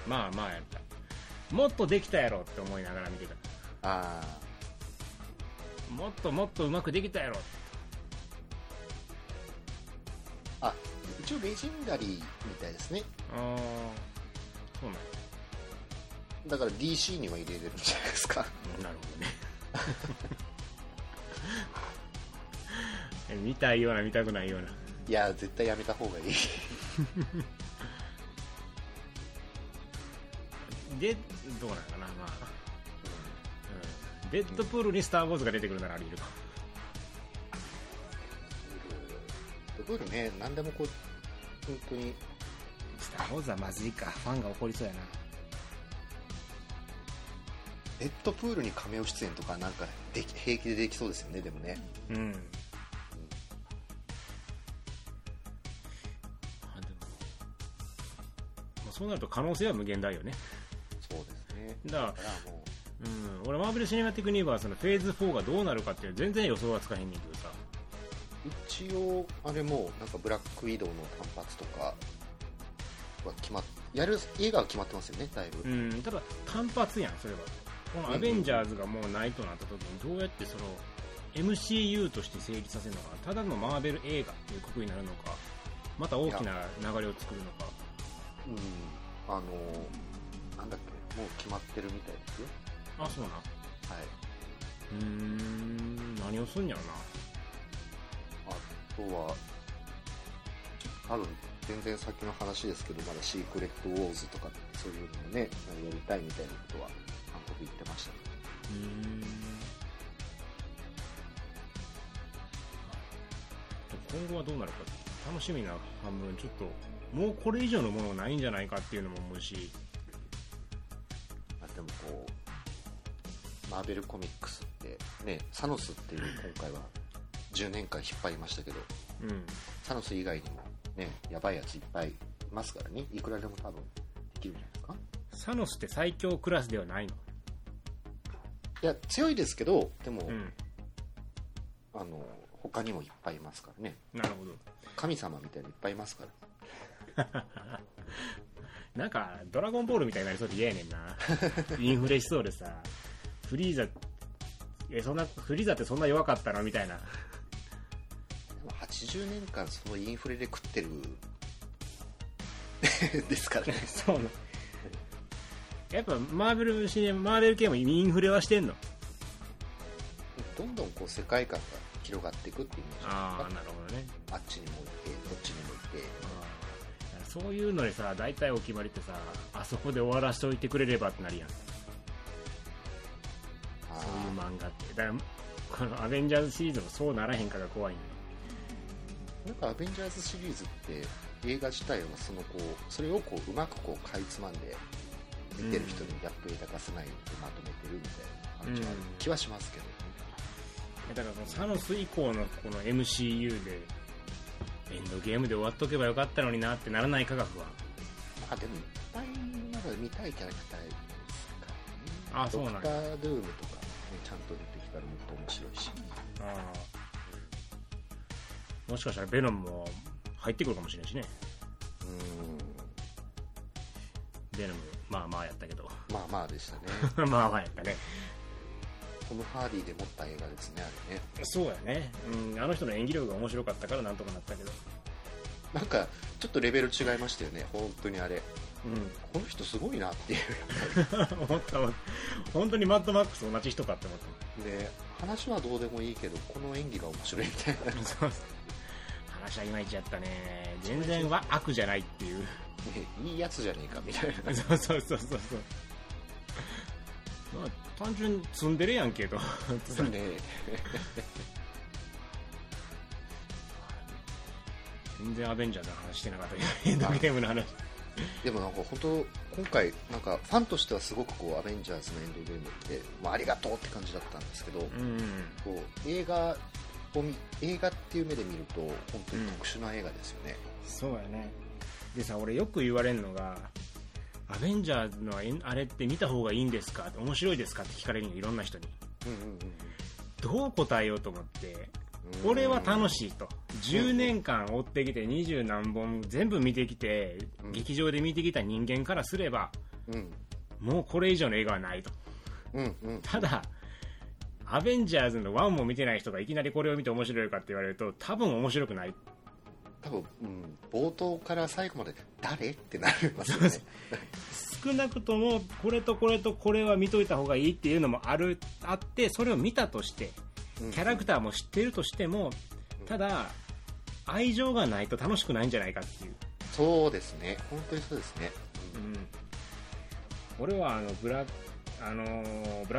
ん、まあまあやった。もっとできたやろって思いながら見てた。ああ。もっともっとうまくできたやろって。あ、一応レジェンダリーみたいですね。ああ。そうなんです。だから DC には入れれるんじゃないですか。なるほどね。見たいような見たくないような。いや絶対やめた方がいい。でどうなのかな、まあうん、デッドプールにスター・ウォーズが出てくるならあり得るか。デッドプールね、何でもこう本当に。スター・ウォーズはまずいか、ファンが怒りそうやな。デッドプールにカメオ出演とかなんかでき平気でできそうですよね、でもね。うん。うん、あでもそうなると可能性は無限大よね。そうですね。だからもう、うん、俺マーベル・シネマティック・ユニバースのフェーズ4がどうなるかっていう全然予想はつかへんねんけどさ。一応あれもなんかブラック・ウィドウの単発とか。やる映画は決まってますよね、だいぶ。うん、ただ単発やん、それは。このアベンジャーズがもうないとなった時にどうやってその MCU として成立させるのか、ただのマーベル映画っていうことになるのか、また大きな流れを作るのか。うん、なんだっけ、もう決まってるみたいですよ。あ、そうな。はい。何をするんやろな。あとは多分。全然先の話ですけど、まだシークレットウォーズとかそういうのもね、やりたいみたいなことは監督言ってましたね。今後はどうなるか楽しみな半分、ちょっともうこれ以上のものないんじゃないかっていうのも思うし、でもこうマーベルコミックスってね、サノスっていう今回は10年間引っ張りましたけど、うん、サノス以外にもね、やばいやついっぱいいますからね、いくらでも多分できるんじゃないですか。サノスって最強クラスではないの？いや強いですけど、でも、うん、他にもいっぱいいますからね。なるほど。神様みたいにいっぱいいますから。なんかドラゴンボールみたいになりそうで嫌やねんな。インフレしそうでさ、フリーザ、フリーザってそんな弱かったのみたいな。80年間そのインフレで食ってるですからね。そうなの。やっぱマーベル系もインフレはしてんの。どんどんこう世界観が広がっていくっていうのじゃないですか。ああ、なるほどね。あっちにも行ってこっちにも行って、あそういうのでさ、大体お決まりってさ、あそこで終わらせておいてくれればってなるやん。あそういう漫画って、だからこのアベンジャーズシリーズもそうならへんかが怖いんだよ。なんかアベンジャーズシリーズって映画自体はそれをこううまくこうかいつまんで見てる人にやっと抱かせないようにまとめてるみたいな感じはある気はしますけど、うん、だからそのサノス以降のこの MCU でエンドゲームで終わっとけばよかったのになってならない科学は。あでもいっぱいなんか見たいキャラクターですからね。あそうなんだ。ドクター・ドゥームとか、ね、ちゃんと出てきたらもっと面白いし、あもしかしたらベノムも入ってくるかもしれないしね。ベノムまあまあやったけど。まあまあでしたね。まあまあやったね。トム・ハーディで持った映画ですね、あれね。そうやね、うん、あの人の演技力が面白かったからなんとかなったけど、なんかちょっとレベル違いましたよね、本当にあれ、うん、この人すごいなっていう思った。本当にマッドマックス同じ人かって思った。で話はどうでもいいけどこの演技が面白いみたいな。そう話はいまいちやったね。全然は悪じゃないっていう、ね、いいやつじゃねえかみたいな。そう、まあ、単純に積んでるやんけど。そうね。全然アベンジャーズの話してなかったけど、エンドゲームの話。でもなんか本当今回なんかファンとしてはすごくこうアベンジャーズのエンドゲームって、まあ、ありがとうって感じだったんですけど、うん、こう映画っていう目で見ると本当に特殊な映画ですよね、うん、そうやね。でさ、俺よく言われるのがアベンジャーズのあれって見た方がいいんですか、面白いですかって聞かれるの、いろんな人に、うんうんうん、どう答えようと思って、これは楽しいと。10年間追ってきて20何本全部見てきて、劇場で見てきた人間からすれば、もうこれ以上の映画はないと。ただアベンジャーズの1も見てない人がいきなりこれを見て面白いかって言われると多分面白くない、多分、冒頭から最後まで誰ってなりますよね少なくともこれとこれとこれは見といた方がいいっていうのもあって、それを見たとしてキャラクターも知ってるとしても、ただ愛情がないと楽しくないんじゃないかっていう。そうですね、本当にそうですね、俺はブラッ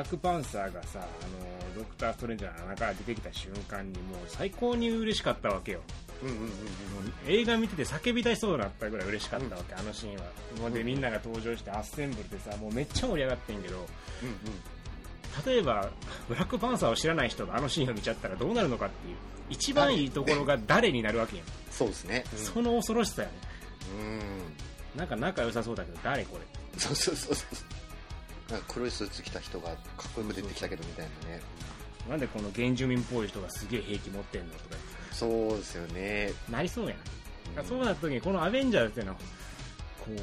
クパンサーがさ、ドクター・ストレンジャーの穴から出てきた瞬間にもう最高に嬉しかったわけよ、映画見てて叫びたいそうだったぐらい嬉しかったわけ、あのシーンは。でみんなが登場してアッセンブルでさ、もうめっちゃ盛り上がってんけど、例えばブラックパンサーを知らない人があのシーンを見ちゃったらどうなるのかっていう、一番いいところが誰になるわけやん。そうですね、その恐ろしさやね。なんか仲良さそうだけど誰これ。そう黒いスーツ着た人がかっこよく出てきたけどみたいなね。なんでこの原住民っぽい人がすげえ兵器持ってんのとか。そうですよね、なりそうやな、そうなった時にこのアベンジャーズっていうのはこう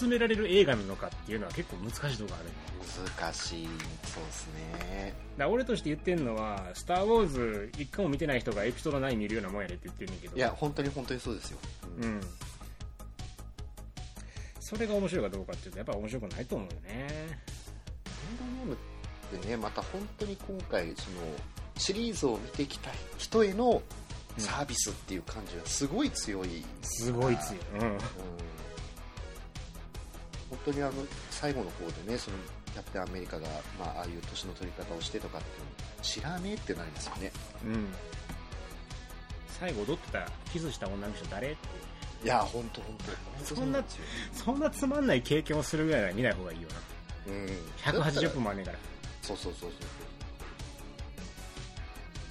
進められる映画なのかっていうのは結構難しいところある。難しい、そうですね。だ俺として言ってるのはスターウォーズ一回も見てない人がエピソード9見るようなもんやでって言ってるんだけど、いや本当に本当にそうですよ。それが面白いかどうかっていうとやっぱ面白くないと思うよね。キングダムってね、また本当に今回そのシリーズを見てきた人へのサービスっていう感じがすごい強い、すごい強い、本当に最後の方でね、そのキャプテンアメリカが、ああいう年の取り方をしてとかっていうの知らねえってなりますよね。最後踊ってたキスした女の人誰って。いや本当そんなつまんない経験をするぐらいなら見ない方がいいよな。180分もあんねんから。そうそ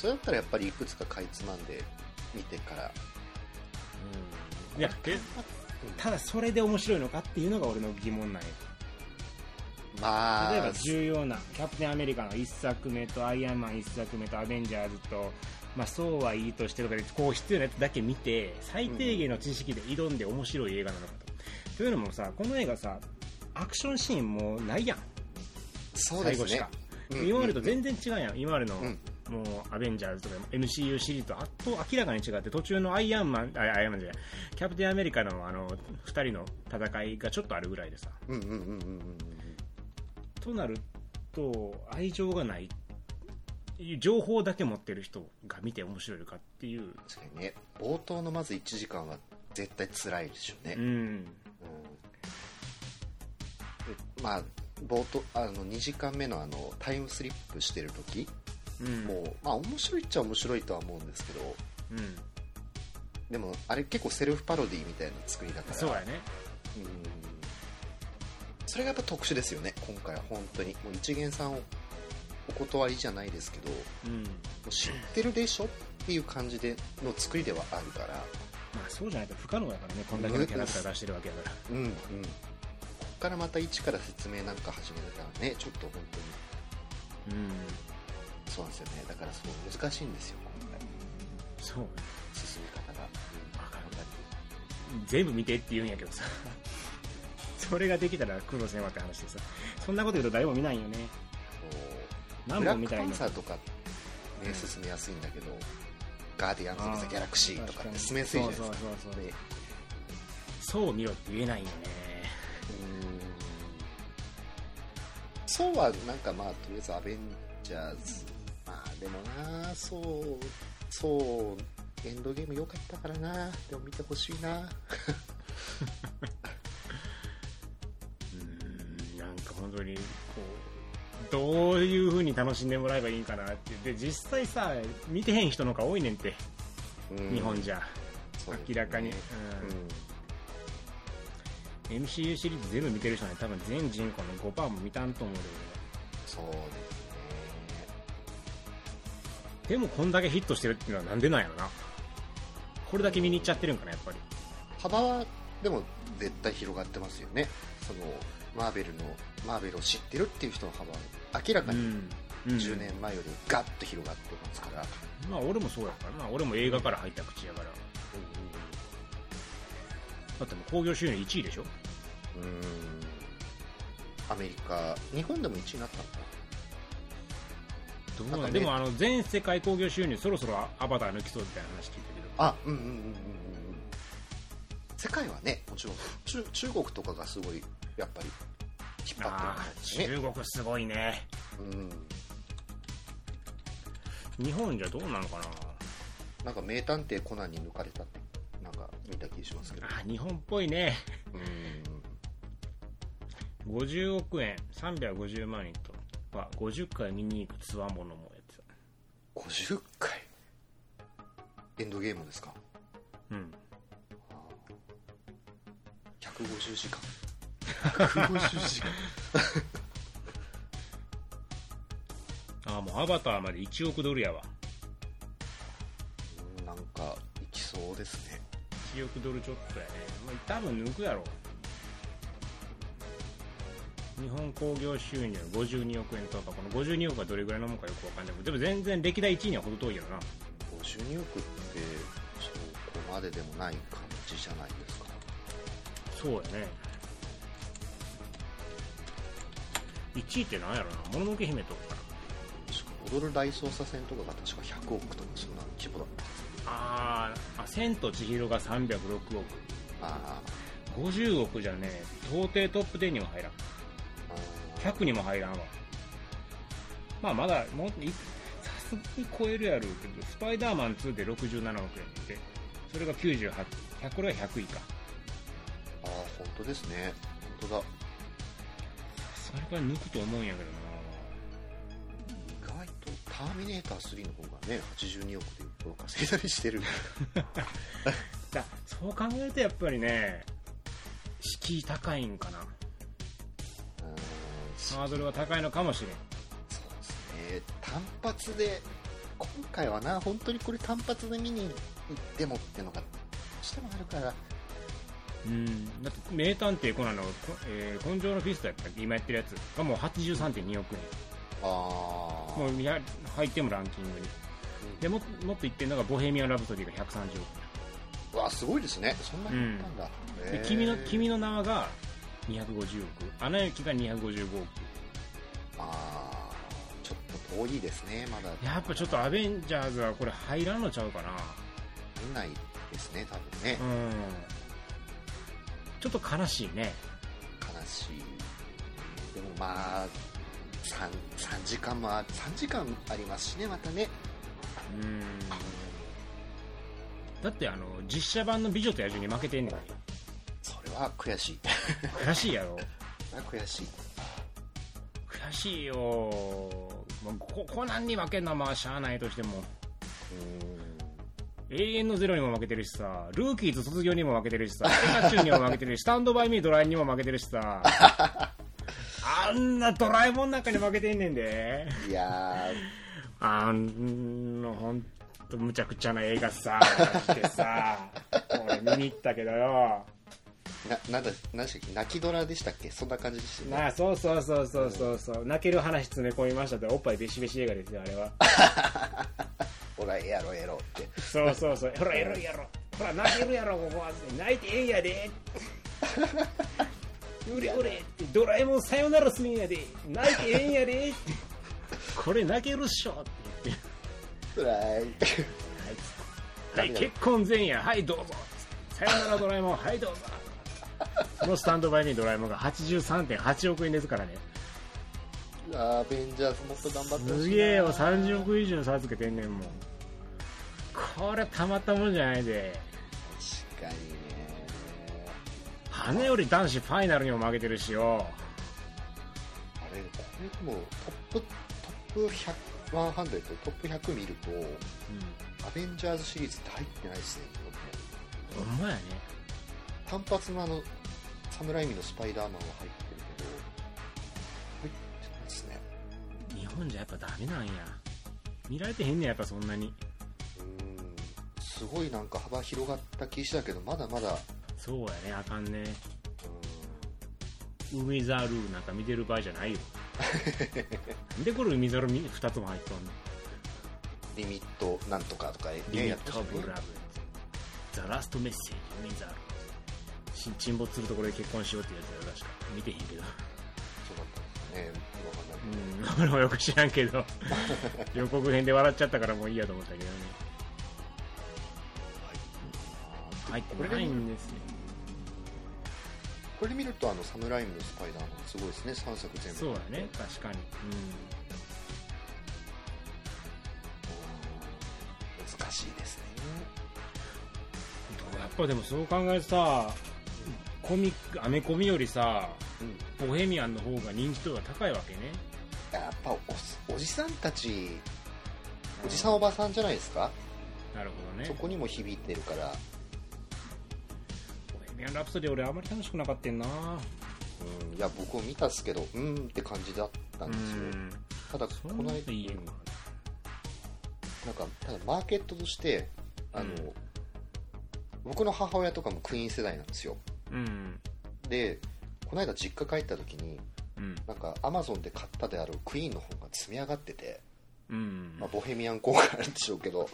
れだったらやっぱりいくつかかいつまんで見てから、いやただそれで面白いのかっていうのが俺の疑問なんや。例えば重要なキャプテンアメリカの1作目とアイアンマン1作目とアベンジャーズとそうはいいとしてとかでこう必要なやつだけ見て最低限の知識で挑んで面白い映画なのかと、というのもさ、この映画さアクションシーンもないやん。そうですね、最後しか、今までと全然違うやん。今までの、もうアベンジャーズとか MCU シリーズと明らかに違って、途中のキャプテンアメリカの2人の戦いがちょっとあるぐらいでさ、となると愛情がない、情報だけ持ってる人が見て面白いかっていう。確かにね、冒頭のまず1時間は絶対辛いでしょうね。冒頭2時間目のタイムスリップしてる時、もう面白いっちゃ面白いとは思うんですけど、でもあれ結構セルフパロディみたいな作りだから。そうやね、それがやっぱ特殊ですよね今回は。本当にもう一元さんをお断りじゃないですけど、もう知ってるでしょっていう感じでの作りではあるから、そうじゃないと不可能だからね、こんだけのキャラクター出してるわけだから。こっからまた一から説明なんか始めたらね、ちょっと本当に、そうなんですよね。だからそう難しいんですよ今回、そう進み方が全部見てって言うんやけどさそれができたら苦労せんわって話でさ、そんなこと言うと誰も見ないよね。ブラックパンサーとか、ね、進めやすいんだけど、ガーディアンズ・オブ・ザ・ギャラクシーとかって進めやすいじゃないですか。そう見ろって言えないよね。そうはなんかとりあえずアベンジャーズ、でもな、エンドゲーム良かったからな、でも見てほしいななんか本当にこうどういう風に楽しんでもらえばいいかなって。で実際さ見てへん人の方が多いねんって、日本じゃ、明らかに、MCU シリーズ全部見てる人は、多分全人口の 5% も見たんと思うけど。そうですね、でもこんだけヒットしてるっていうのはなんでなんやろな。これだけ見に行っちゃってるんかなやっぱり。幅はでも絶対広がってますよね、そのマーベルを知ってるっていう人の幅は明らかに10年前よりガッと広がってますから、うん、まあ俺もそうやからな、俺も映画から入った口やから、うん、だってもう興行収入1位でしょ。うーん、アメリカ、日本でも1位になったのかな、どうなん、ね、でもあの全世界興行収入そろそろアバター抜きそうみたいな話聞いたけど、あ、うんうんうんうん、世界はね、もちろん 中国とかがすごいやっぱり引っ張ってる、ね、中国すごいね、うん、日本じゃどうなのかな、なんか名探偵コナンに抜かれたってなんか見た気がしますけど、あ、日本っぽいね、うん、50億円350万円とは50回見に行くつわものもやってた。50回エンドゲームですか。うん、150時間150時間ああ、もうアバターまで1億ドルやわ。なんかいきそうですね、1億ドルちょっとやね、まあ、多分抜くやろ。日本興行収入52億円とか、この52億がどれぐらいのものかよくわかんないけど、でも全然歴代1位にはほど遠いよな。52億ってそこまででもない感じじゃないですか。そうやね、1位ってなんやろな、もののけ姫とか踊る大捜査線とかが確か100億とかそんな規模だった。ああ、千と千尋が306億、ああ50億じゃねえ、到底トップ10には入らん、100にも入らんわ。まあまだもうさすがに超えるやろうけど、スパイダーマン2で67億円で、それが98、これは100位か。ああ、本当ですね、本当だ。それから抜くと思うんやけどな、意外とターミネーター3の方がね82億で稼いだりしてるだ、そう考えるとやっぱりね敷居高いんかな、ハードルは高いのかもしれん。そうですね、単発で今回はな、本当にこれ単発で見に行ってもってのがどうしてもあるから、うん、だって名探偵コナンの、根性のフィストやったっけ、今やってるやつがもう 83.2 億円、あもうや入ってもランキングに、うん、で もっと言ってるのがボヘミアン・ラブソディが130億円。わ、すごいですね、そんなにいったんだ、うん、で 君の名が250億、アナ雪が255億。あ、ちょっと遠いですね、まだやっぱちょっとアベンジャーズはこれ入らんのちゃうかな、入んないですね多分ね、うん、ちょっと悲しいね。悲しい。でもまあ 3時間も3時間ありますしね、またね。うーん、だってあの実写版の美女と野獣に負けてんねん。それは悔しい悔しいやろ悔しい悔しいよ。コナンに負けんのはまあしゃあないとしても、永遠のゼロにも負けてるしさ、ルーキーズ卒業にも負けてるしさ、ピカチュウにも負けてるし、スタンドバイミードライにも負けてるしさあんなドラえもんなんかに負けてんねんで。いやー、あのほんとむちゃくちゃな映画さしてさ俺見に行ったけどよ、なんでしたっけ、泣きドラでしたっけ、そんな感じでしたね。あ、そうそうそうそうそうそう、泣ける話詰め込みましたって、おっぱいべしべし映画ですよあれはほらやろやろってそうそうそう、ほらやろやろ、ほら泣けるやろ、ここは泣いてええんやでうれうれってドラえもんさよならするんやで、泣いてええんやでこれ泣けるっしょって言って、はい、はい、結婚前夜、はいどうぞ、さよならドラえもん、はいどうぞそのスタンドバイにドラえもんが 83.8 億円ですからね。アベンジャーズもっと頑張ってほしいな。すげえよ、30億以上差つけてんねんもん。これたまったもんじゃないで。確かにね。羽より男子ファイナルにも負けてるしよ。あれこれもうトップ100、トップ100見ると、うん、アベンジャーズシリーズって入ってないですね。ほんまやね。単発のあのサムライミのスパイダーマンは入ってるけど。日本じゃやっぱダメなんや、見られてへんねんやっぱそんなに。うん、すごいなんか幅広がった気したけど、まだまだそうやね、あかんね。ウィザールーなんか見てる場合じゃないよ。なんでこれ海猿2つも入っとんの。リミットなんとかとか、ね、リミットオブラブ、ザラストメッセージ海猿、沈没するところで結婚しようってやつだよ。確か見てへんけど、そうだったんですね。わかんない、うん、俺もよく知らんけど予告編で笑っちゃったからもういいやと思ったけどね。入ってないんですよ。これで見ると、あのサムライムのスパイダーマンすごいですね、3作全部。そうだね、確かに、うん、難しいですね。やっぱでもそう考えるとさ、コミックアメコミよりさ、うん、ボヘミアンの方が認知度が高いわけね。やっぱ おじさんたち、おじさんおばさんじゃないですか。なるほどね、そこにも響いてるから。ボヘミアンラプソディ俺あんまり楽しくなかったんな、うん、いや僕も見たっすけど、うんって感じだったんですよ。ただこの間、いい、なんかただマーケットとしてあの、うん、僕の母親とかもクイーン世代なんですよ、うん、でこの間実家帰った時に、うん、なんかアマゾンで買ったであろうクイーンの本が積み上がってて、うんまあ、ボヘミアン効果あるんでしょうけど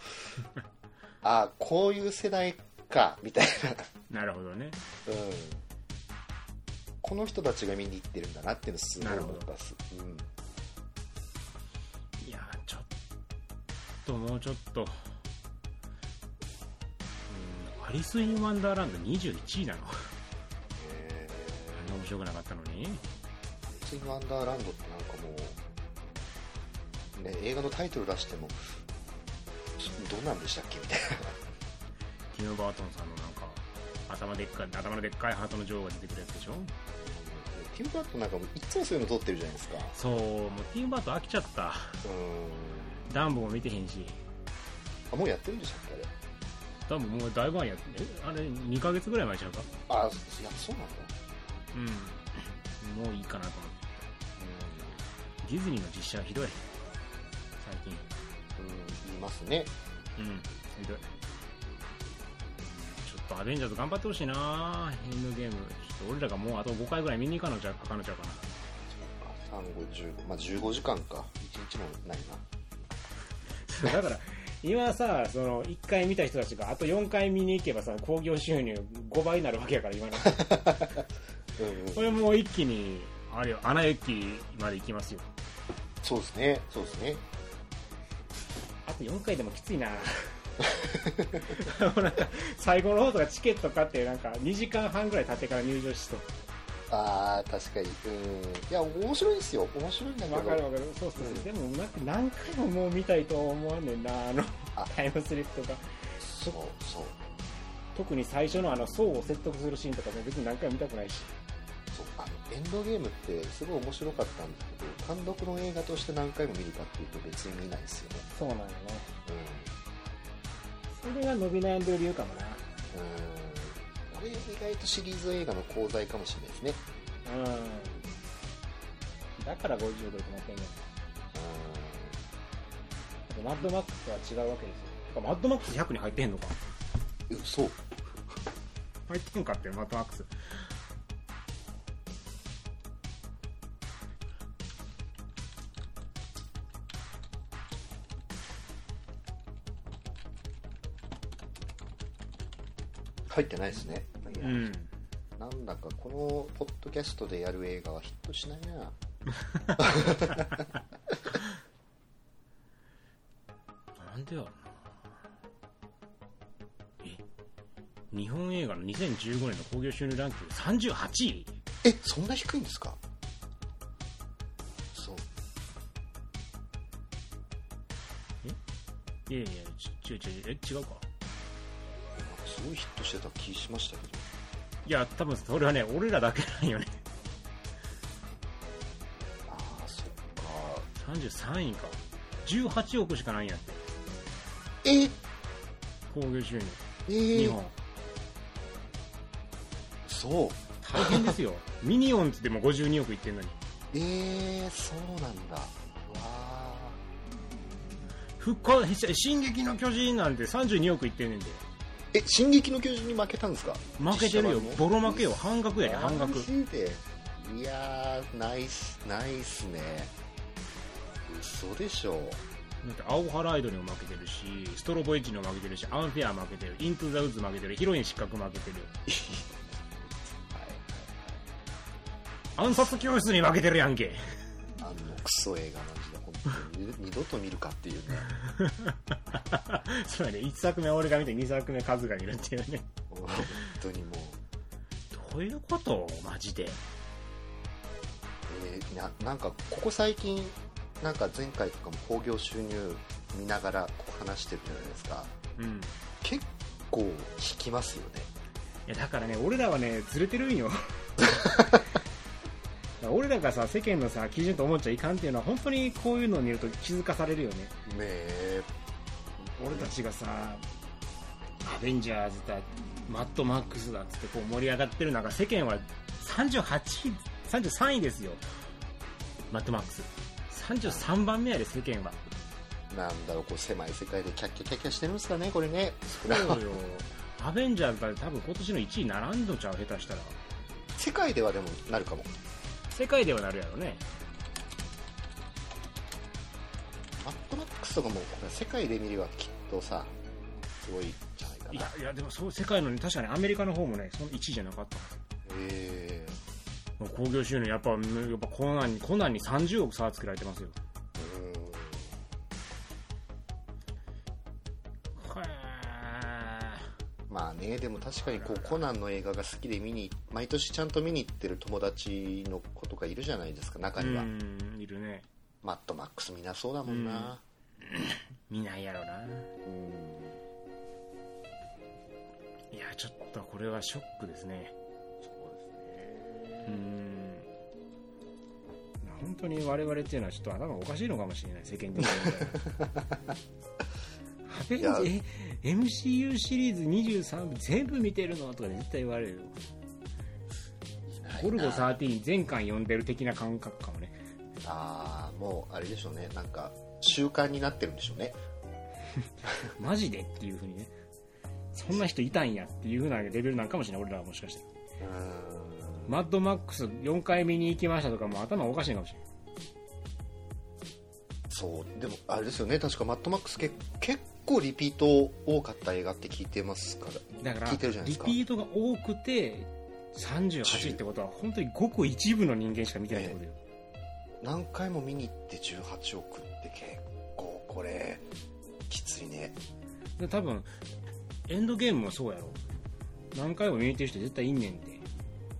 ああこういう世代かみたいな。なるほどね、うん、この人たちが見に行ってるんだなっていうのすごい思ったっす、うん、いやちょっともうちょっとアリス・イン・ワンダーランド21位なの。あんな面白くなかったのに。アリス・イン・ワンダーランドってなんかもう、ね、映画のタイトル出してもどうなんでしたっけみたいな。ティム・バートンさんのなんか頭のでっかいハートの女王が出てくるやつでしょ。ティム・バートンなんかもいつもそういうの撮ってるじゃないですか。そう、もうティム・バートン飽きちゃった。ダンボも見てへんし。あ、もうやってるんでしたっけあれ。多分もうだいぶ前やって、あれ2ヶ月ぐらい前ちゃうか。あ、いやそうなんだ。うん、もういいかなと思って。ディズニーの実写はひどい。最近。言いますね。うん、ひどい。ちょっとアベンジャーズ頑張ってほしいな。エンドゲーム。ちょっと俺らがもうあと5回ぐらい見に行かなちゃうかな。そうか。3、5、15、まあ15時間か。1日もないな。だから。今さ、その1回見た人たちがあと4回見に行けばさ、興行収入5倍になるわけやから今のこれもう一気にあれよ、穴雪まで行きますよ。そうですね、そうですね。あと4回でもきついななんか最後の方とかチケット買ってなんか2時間半ぐらい経ってから入場しそう。あー確かに、うん、いや面白いですよ、面白いんだけど。分かる分かる、そうそう、うん、でもなんか何回ももう見たいと思わねえな、あタイムスリップとか。そうそう、特に最初のあのソウを説得するシーンとかも別に何回も見たくないし。そう、あのエンドゲームってすごい面白かったんだけど、単独の映画として何回も見るかっていうと別に見ないですよね。そうなんよね、うん、それが伸び悩んでる理由かもな。うん、意外とシリーズ映画の功罪かもしれないですね。うん。だから50ドルとなってんの。うん。マッドマックスとは違うわけですよ。マッドマックス100に入ってんのか。そう。入ってんかってマッドマックス。入ってないですね。うん、なんだかこのポッドキャストでやる映画はヒットしないななんでやろな。え、日本映画の2015年の興行収入ランキング38位。え、そんな低いんですか。そう、え、いやいや違うか。すごいヒットしてた気しましたけど。いや多分それはね俺らだけなんよね。ああそっか、33位か。18億しかないんやって。えっ、興行収入、日本。そう大変ですよミニオンズでも52億いってんのに。そうなんだ。わー、進撃の巨人なんて32億いってんねんで。え、進撃の巨人に負けたんですか。負けてるよ、ボロ負けよ、半額やで、半額。マジでいやー、ないっすね。嘘でしょ。だってアオハライドにも負けてるし、ストロボエッジにも負けてるし、アンフェア負けてる、イントゥザウズ負けてる、ヒロイン失格負けてる暗殺教室に負けてるやんけ。あのクソ映画なんですよ、本当に二度と見るかっていうねそうだね、1作目俺が見て2作目カズが見るっていうね本当にもうどういうことマジで。なんかここ最近、なんか前回とかも興行収入見ながらこう話してるじゃないですか、うん、結構引きますよね。いやだからね、俺らはねずれてるんよ俺らがさ、世間のさ基準と思っちゃいかんっていうのは、本当にこういうのを見ると気づかされるよね。ねえ、俺たちがさ、アベンジャーズだ、マッドマックスだっつってこう盛り上がってる中、世間は33位ですよ。マッドマックス33番目やで、世間は。なんだろう、こう狭い世界でキャッキャキャッキャしてるんですかね、これね。そうよアベンジャーズだ、多分今年の1位並んどちゃう、下手したら。世界ではでもなるかも。世界ではなるやろね。マッドマックスとかも世界で見ればきっとさ、すごいんじゃないかな。いやでもそう、世界のね、確かにアメリカの方もね、その1位じゃなかった。へえ。興行収入やっぱコナンに30億差つけられてますよ。まあね、でも確かにこうコナンの映画が好きで毎年ちゃんと見に行ってる友達の子とかいるじゃないですか、中には。うん、いるね。マッドマックス見なそうだもんな。見ないやろな。いやちょっとこれはショックですね。そうですね。本当に我々っていうのはちょっと頭がおかしいのかもしれない、世間的に。MCU シリーズ23部全部見てるのとか絶対言われるよ。ゴルゴ13全巻読んでる的な感覚かもね。ああ、もうあれでしょうね、なんか習慣になってるんでしょうねマジでっていう風にね、そんな人いたんやっていう風なレベルなんかもしれない、俺らは。もしかしてマッドマックス4回見に行きましたとか、もう頭おかしいかもしれない。そう、でもあれですよね、確かマッドマックス結構リピート多かった映画って聞いてますから。だから聞いてるじゃないですか。リピートが多くて38ってことは、本当にごく一部の人間しか見てないってことよ、ね。何回も見に行って18億って結構これきついね。で多分エンドゲームもそうやろ、何回も見に行ってる人絶対いんねんで。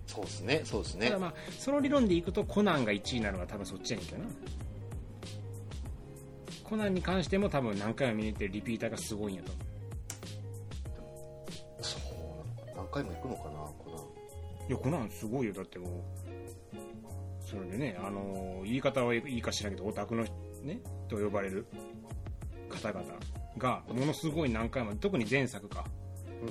そうですね、そうですね。ただまあその理論でいくとコナンが1位なのが多分そっちやねんけどな。コナンに関しても多分何回も見に行ってるリピーターがすごいんやと。そう、何回も行くのかな、コナン。いや、コナンすごいよ。だってもうそれでね、言い方はいいか知らんけど、オタクのねと呼ばれる方々がものすごい何回も、特に前作か、うんうん、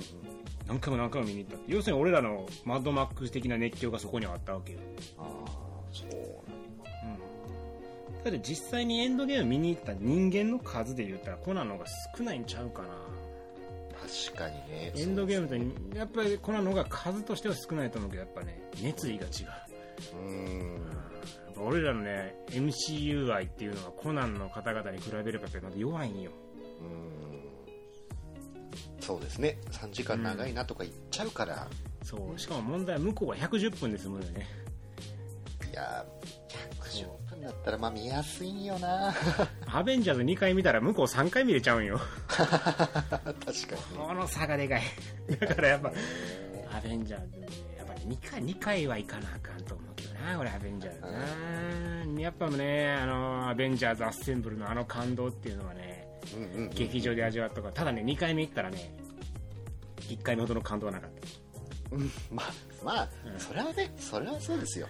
何回も見に行ったって。要するに俺らのマッドマックス的な熱狂がそこにはあったわけよ。ああ、そう。だって実際にエンドゲーム見に行った人間の数で言ったらコナンの方が少ないんちゃうかな。確かにね、エンドゲームって、ね、やっぱりコナンの方が数としては少ないと思うけど、やっぱね熱意が違う。やっぱ俺らのね MCU 愛っていうのはコナンの方々に比べればまだ弱いんよ。そうですね、3時間長いなとか言っちゃうから、うん、そう。しかも問題は向こうは110分で済むよね。いや110分だったらまあ見やすいんよなアベンジャーズ2回見たら向こう3回見れちゃうんよ確かにこの差がでかいだからやっぱアベンジャーズね、やっぱ2回はいかなあかんと思うけどな、俺アベンジャーズな。やっぱね、アベンジャーズアッセンブルのあの感動っていうのはね、劇場で味わったから。ただね、2回目行ったらね、1回目ほどの感動はなかった。まあ、それはね、それはそうですよ。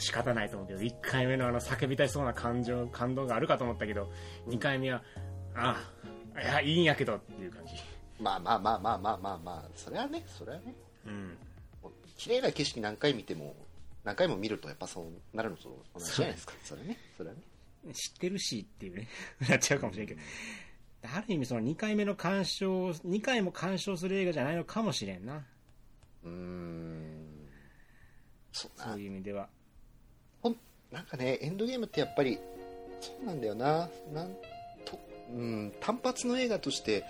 仕方ないと思うけど、1回目の叫びたいそうな感動があるかと思ったけど、2回目は、いや、いいんやけどっていう感じ。まあ、それはね。うん。綺麗な景色何回も見ると、やっぱそうなるのと同じじゃないですか。それはね。知ってるしっていうね、なっちゃうかもしれんけど。ある意味、その2回も鑑賞する映画じゃないのかもしれんな。そういう意味ではなんかねエンドゲームってやっぱりそうなんだよな、単発の映画として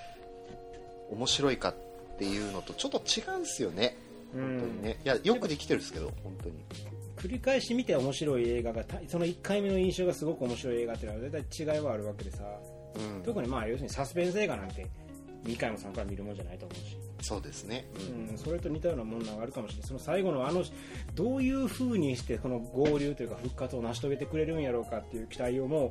面白いかっていうのとちょっと違うんですよね、本当にね。いやよくできてるんですけど、本当に繰り返し見て面白い映画が、その1回目の印象がすごく面白い映画っていうのは大体違いはあるわけでさ、うん、特にまあ要するにサスペンス映画なんて2回も3回も見るもんじゃないと思うし、そうですね、うん、それと似たようなものがあるかもしれない。その最後のどういう風にしてこの合流というか復活を成し遂げてくれるんやろうかっていう期待をもう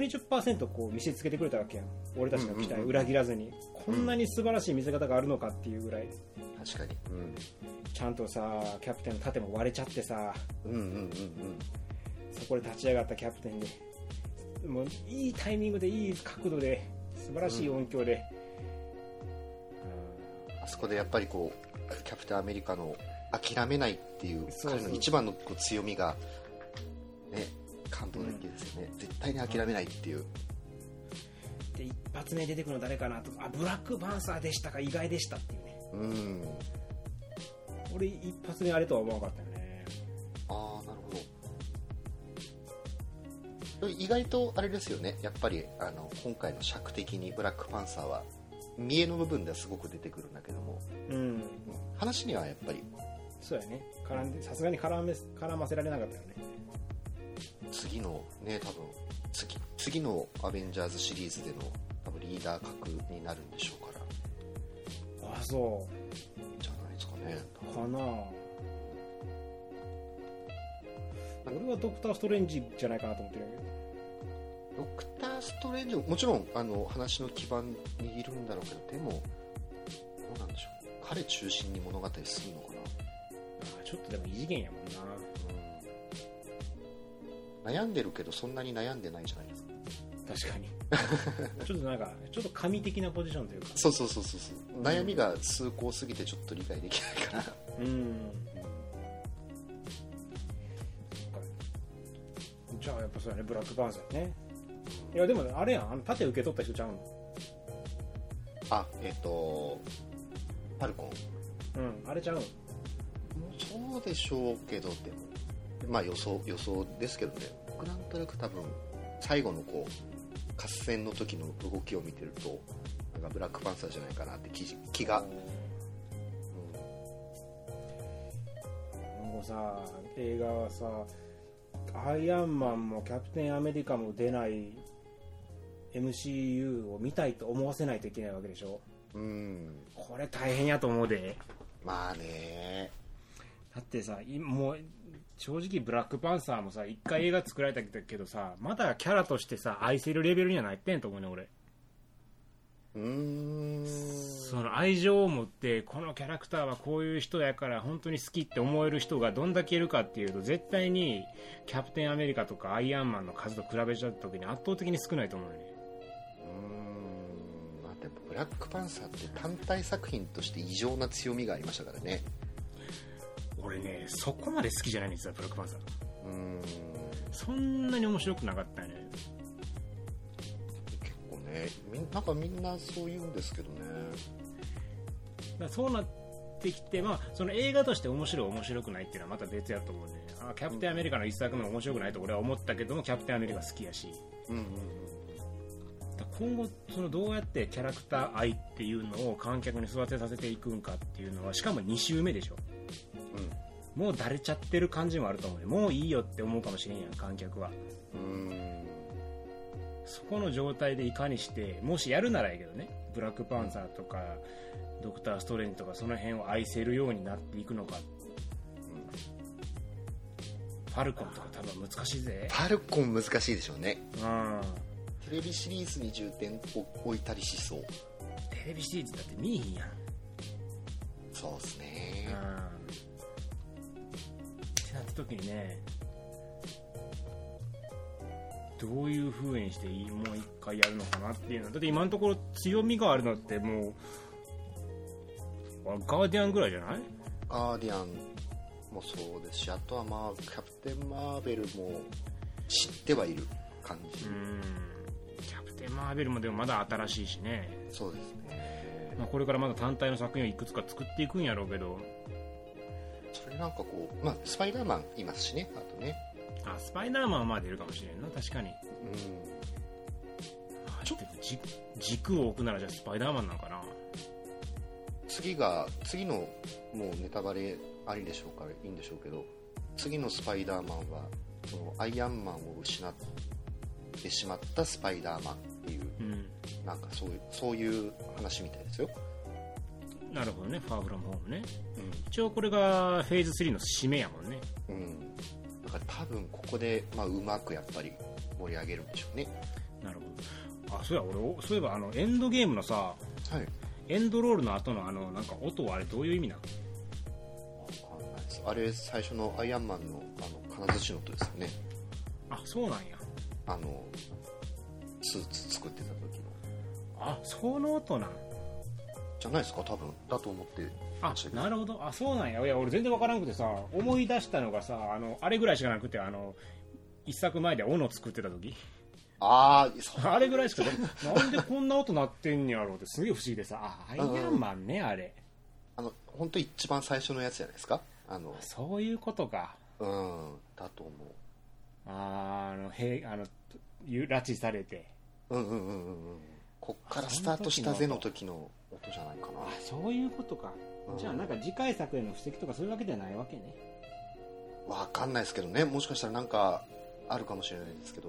120% こう見せつけてくれたわけやん、俺たちの期待を裏切らずに、うんうんうん、こんなに素晴らしい見せ方があるのかっていうぐらい、確かに、うん、ちゃんとさキャプテンの盾も割れちゃってさ、うんうんうんうん、そこで立ち上がったキャプテンにもういいタイミングでいい角度で素晴らしい音響で、うん、あそこでやっぱりこうキャプテンアメリカの諦めないっていう彼の一番のこう強みが、ね、感動的ですよね、うん、絶対に諦めないっていう、で一発目出てくるの誰かなとか、あブラックパンサーでしたか、意外でしたっていうね、うん、俺一発目あれとは思わなかったよね。ああなるほど、意外とあれですよね、やっぱり今回の尺的にブラックパンサーは見えの部分ではすごく出てくるんだけども、うん、話にはやっぱりそうやね、さすがに絡ませられなかったよね。次のね多分次のアベンジャーズシリーズでの多分リーダー格になるんでしょうから、ああそうじゃないですかね、かなあ。俺はドクターストレンジじゃないかなと思ってるんだけど、ドクターストレンジもちろん話の基盤にいるんだろうけど、でもどうなんでしょう、彼中心に物語するのかな。ちょっとでも異次元やもんな、うん、悩んでるけどそんなに悩んでないじゃないですか。確かにちょっとなんかちょっと神的なポジションというか、そうそうそうそう、うん、悩みが崇高すぎてちょっと理解できないからうんじゃあやっぱそうだね、ブラックパンサーね。いやでもあれやん、盾受け取った人ちゃうん。あ、ファルコン。うん、あれちゃうん。そうでしょうけど、でもまあ予想ですけどね。僕なんとなく多分最後のこう合戦の時の動きを見てるとなんかブラックパンサーじゃないかなって気が。うん、もうさ映画はさ。アイアンマンもキャプテンアメリカも出ない MCU を見たいと思わせないといけないわけでしょ。うん。これ大変やと思うで。まあね。だってさ、もう正直ブラックパンサーもさ、一回映画作られたけどさ、まだキャラとしてさ愛せるレベルにはなってんと思うね俺。その愛情を持ってこのキャラクターはこういう人やから本当に好きって思える人がどんだけいるかっていうと、絶対にキャプテンアメリカとかアイアンマンの数と比べちゃった時に圧倒的に少ないと思うね。まあ、でもブラックパンサーって単体作品として異常な強みがありましたからね。俺ねそこまで好きじゃないんですよブラックパンサー。そんなに面白くなかったね。なんかみんなそう言うんですけどね。だそうなってきて、まあ、その映画として面白い面白くないっていうのはまた別やと思うね。あキャプテンアメリカの一作目面白くないと俺は思ったけども、キャプテンアメリカ好きやし、うんうんうん、だ今後そのどうやってキャラクター愛っていうのを観客に育てさせていくんかっていうのは、しかも2週目でしょ、うん、もうだれちゃってる感じもあると思うね。もういいよって思うかもしれんやん観客は。そこの状態でいかにして、もしやるならいいけどね、ブラックパンサーとかドクターストレンジとかその辺を愛せるようになっていくのか、うん、ファルコンとか多分難しいぜ。ファルコン難しいでしょうね、うん、テレビシリーズに重点を置いたりしそう。テレビシリーズだって見えへんやん。そうですね、うん、ってなった時にね、どういう風にしてもう一回やるのかなっていうのは、だって今のところ強みがあるのってもうガーディアンぐらいじゃない？ガーディアンもそうですし、あとはまあキャプテンマーベルも知ってはいる感じ。キャプテンマーベルもでもまだ新しいしね。そうですね、まあ、これからまだ単体の作品をいくつか作っていくんやろうけど、それなんかこう、まあ、スパイダーマンいますしね、あとね、あ、スパイダーマンまでいるかもしれんな、確かに。うん。ちょっと軸を置くなら、じゃあスパイダーマンなのかな。次のもうネタバレありでしょうからいいんでしょうけど、次のスパイダーマンはそのアイアンマンを失ってしまったスパイダーマンっていう、うん、なんかそういう話みたいですよ。なるほどね、ファーフロムホームね、うん、一応これがフェーズ3の締めやもんね。うん、だから多分ここで、まあ、うまくやっぱり盛り上げるんでしょうね。なるほど。あ、そうや、俺そういえばエンドゲームのさ、はい、エンドロールの後のなんか音はあれどういう意味なの？あれ最初のアイアンマンの金槌の音ですよね。あ、そうなんや。スーツ作ってた時の。あ、その音なん。じゃないですか、多分だと思って。あ、なるほど。あ、そうなんや。いや、俺全然わからなくてさ、思い出したのがさ、あれぐらいしかなくて、一作前で斧作ってた時。ああ、あれぐらいしかなんでこんな音鳴ってんやろうってすげえ不思議でさ、あ、アイアンマンね、あれ。本当一番最初のやつじゃないですか。そういうことか。うんだと思う。拉致されて。うんうんうんうん。こっからスタートしたぜの時の音じゃないかな。あ、そういうことか。うん、じゃあなんか次回作への布石とかそういうわけではないわけね。わかんないですけどね。もしかしたらなんかあるかもしれないですけど。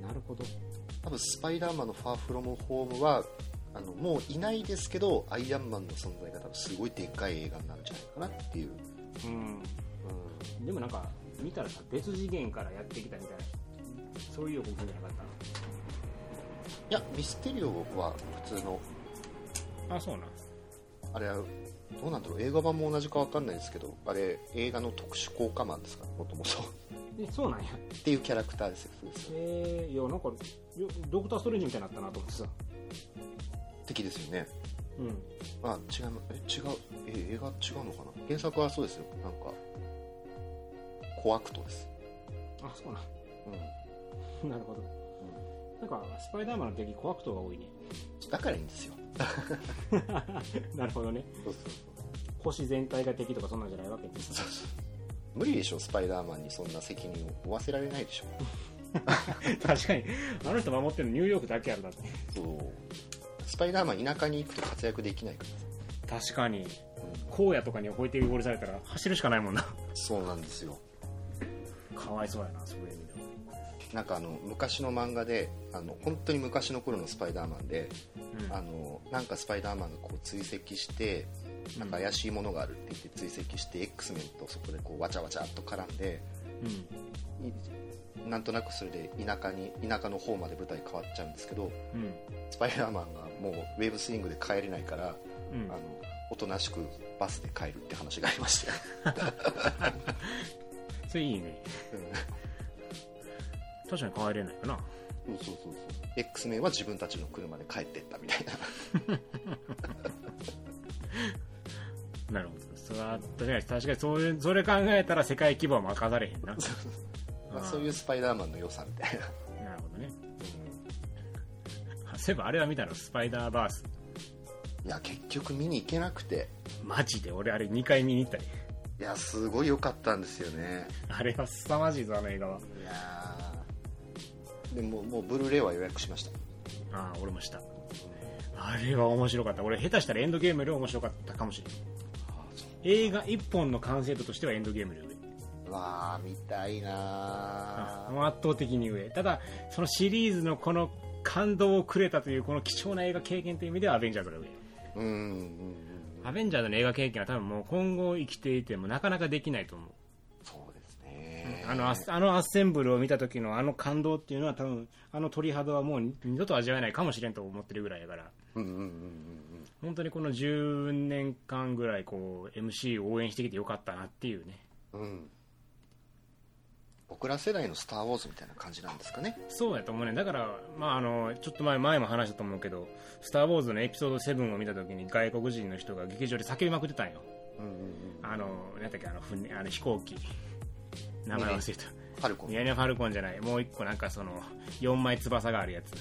なるほど。多分スパイダーマンのファーフロムホームは。もういないですけどアイアンマンの存在が多分すごいでっかい映画になるんじゃないかなっていう、うんうん、でもなんか見たらさ別次元からやってきたみたいなそういう予告じゃなかったの？いやミステリオは普通の。あ、そうなん。あれはどうなんだろう、映画版も同じか分かんないですけど、あれ映画の特殊効果マンですからもともと。そうなんやっていうキャラクターですよ。いやなんかドクターストレンジみたいになったなと思ってさ敵ですよね。うん。あ、違う映画違うのかな。原作はそうですよ。なんかコアクトです。あ、そうな。うん。なるほど。うん、なんかスパイダーマンの敵コアクトが多いね。だからいいんですよ。なるほどね。そうそうそう。星全体が敵とかそんなんじゃないわけです。そうそう。無理でしょ、スパイダーマンにそんな責任を負わせられないでしょ。確かに。あの人守ってるのニューヨークだけやるだって。そう。スパイダーマン田舎に行くと活躍できないから。確かに。荒野とかに置いて汚れされたら走るしかないもんな。そうなんですよ。かわいそうやな、そういう意味では。なんか昔の漫画で本当に昔の頃のスパイダーマンで、うん、なんかスパイダーマンがこう追跡してなんか怪しいものがあるって言って追跡して、うん、X メンとそこでこうわちゃわちゃっと絡んで、うんなんとなくそれで田舎の方まで舞台変わっちゃうんですけど、うん、スパイダーマンがもうウェーブスイングで帰れないから、うん、おとなしくバスで帰るって話がありましたよ。それいいね、うん、確かに帰れないかな。そう X メンは自分たちの車で帰ってったみたいな。なるほど。それは確かにそれ考えたら世界規模は任されへんな。まあ、そういうスパイダーマンの良さみたいな。なるほどね。そういえばあれは見たの、スパイダーバース。いや結局見に行けなくて。マジで俺あれ2回見に行ったね。いやすごい良かったんですよね。あれは凄まじいぞ、あの映画は。いやでももうブルーレイは予約しました。ああ俺もした。あれは面白かった。俺下手したらエンドゲームより面白かったかもしれない。映画1本の完成度としてはエンドゲームよりわあ見たいな。圧倒的に上。ただそのシリーズのこの感動をくれたというこの貴重な映画経験という意味ではアベンジャーズが上。アベンジャーズの映画経験は多分もう今後生きていてもなかなかできないと思う。そうですね。あのアッセンブルを見た時のあの感動っていうのは多分あの鳥肌はもう二度と味わえないかもしれんと思ってるぐらいだから。本当にこの10年間ぐらいこう MC を応援してきてよかったなっていうね。うん。僕ら世代のスターウォーズみたいな感じなんですかね。そうやと思うね。だから、まあ、ちょっと前も話したと思うけどスターウォーズのエピソード7を見た時に外国人の人が劇場で叫びまくってたんよ、うんうんうん、なんだっけ飛行機名前忘れた。ファルコン。いやいやファルコンじゃない、もう一個なんかその4枚翼があるやつ。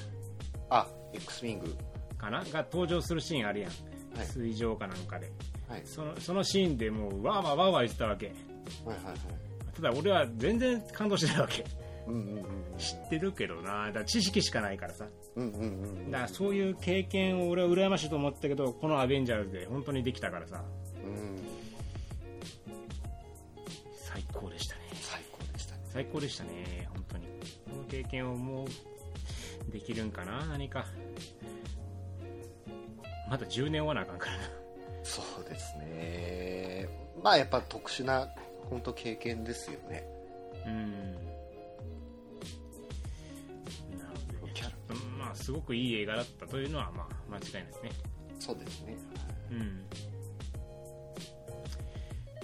あ、X ウィングかなが登場するシーンあるやん、はい、水上かなんかで、はい、そのシーンでもうわーわーわーわー言ってたわけ、はいはいはい。ただ俺は全然感動してないわけ、うんうんうん、知ってるけどな、だから知識しかないからさ、うんうんうん、だからそういう経験を俺は羨ましいと思ったけど、このアベンジャーズで本当にできたからさ、うん、最高でしたね、最高でしたね、最高でしたね、本当にこの経験をもうできるんかな、何かまだ10年終わなあかんからな。そうですね、まあやっぱ特殊な本当経験ですよね。うん。まあ、すごくいい映画だったというのは、まあ、間違いないですね。そうですね。うん。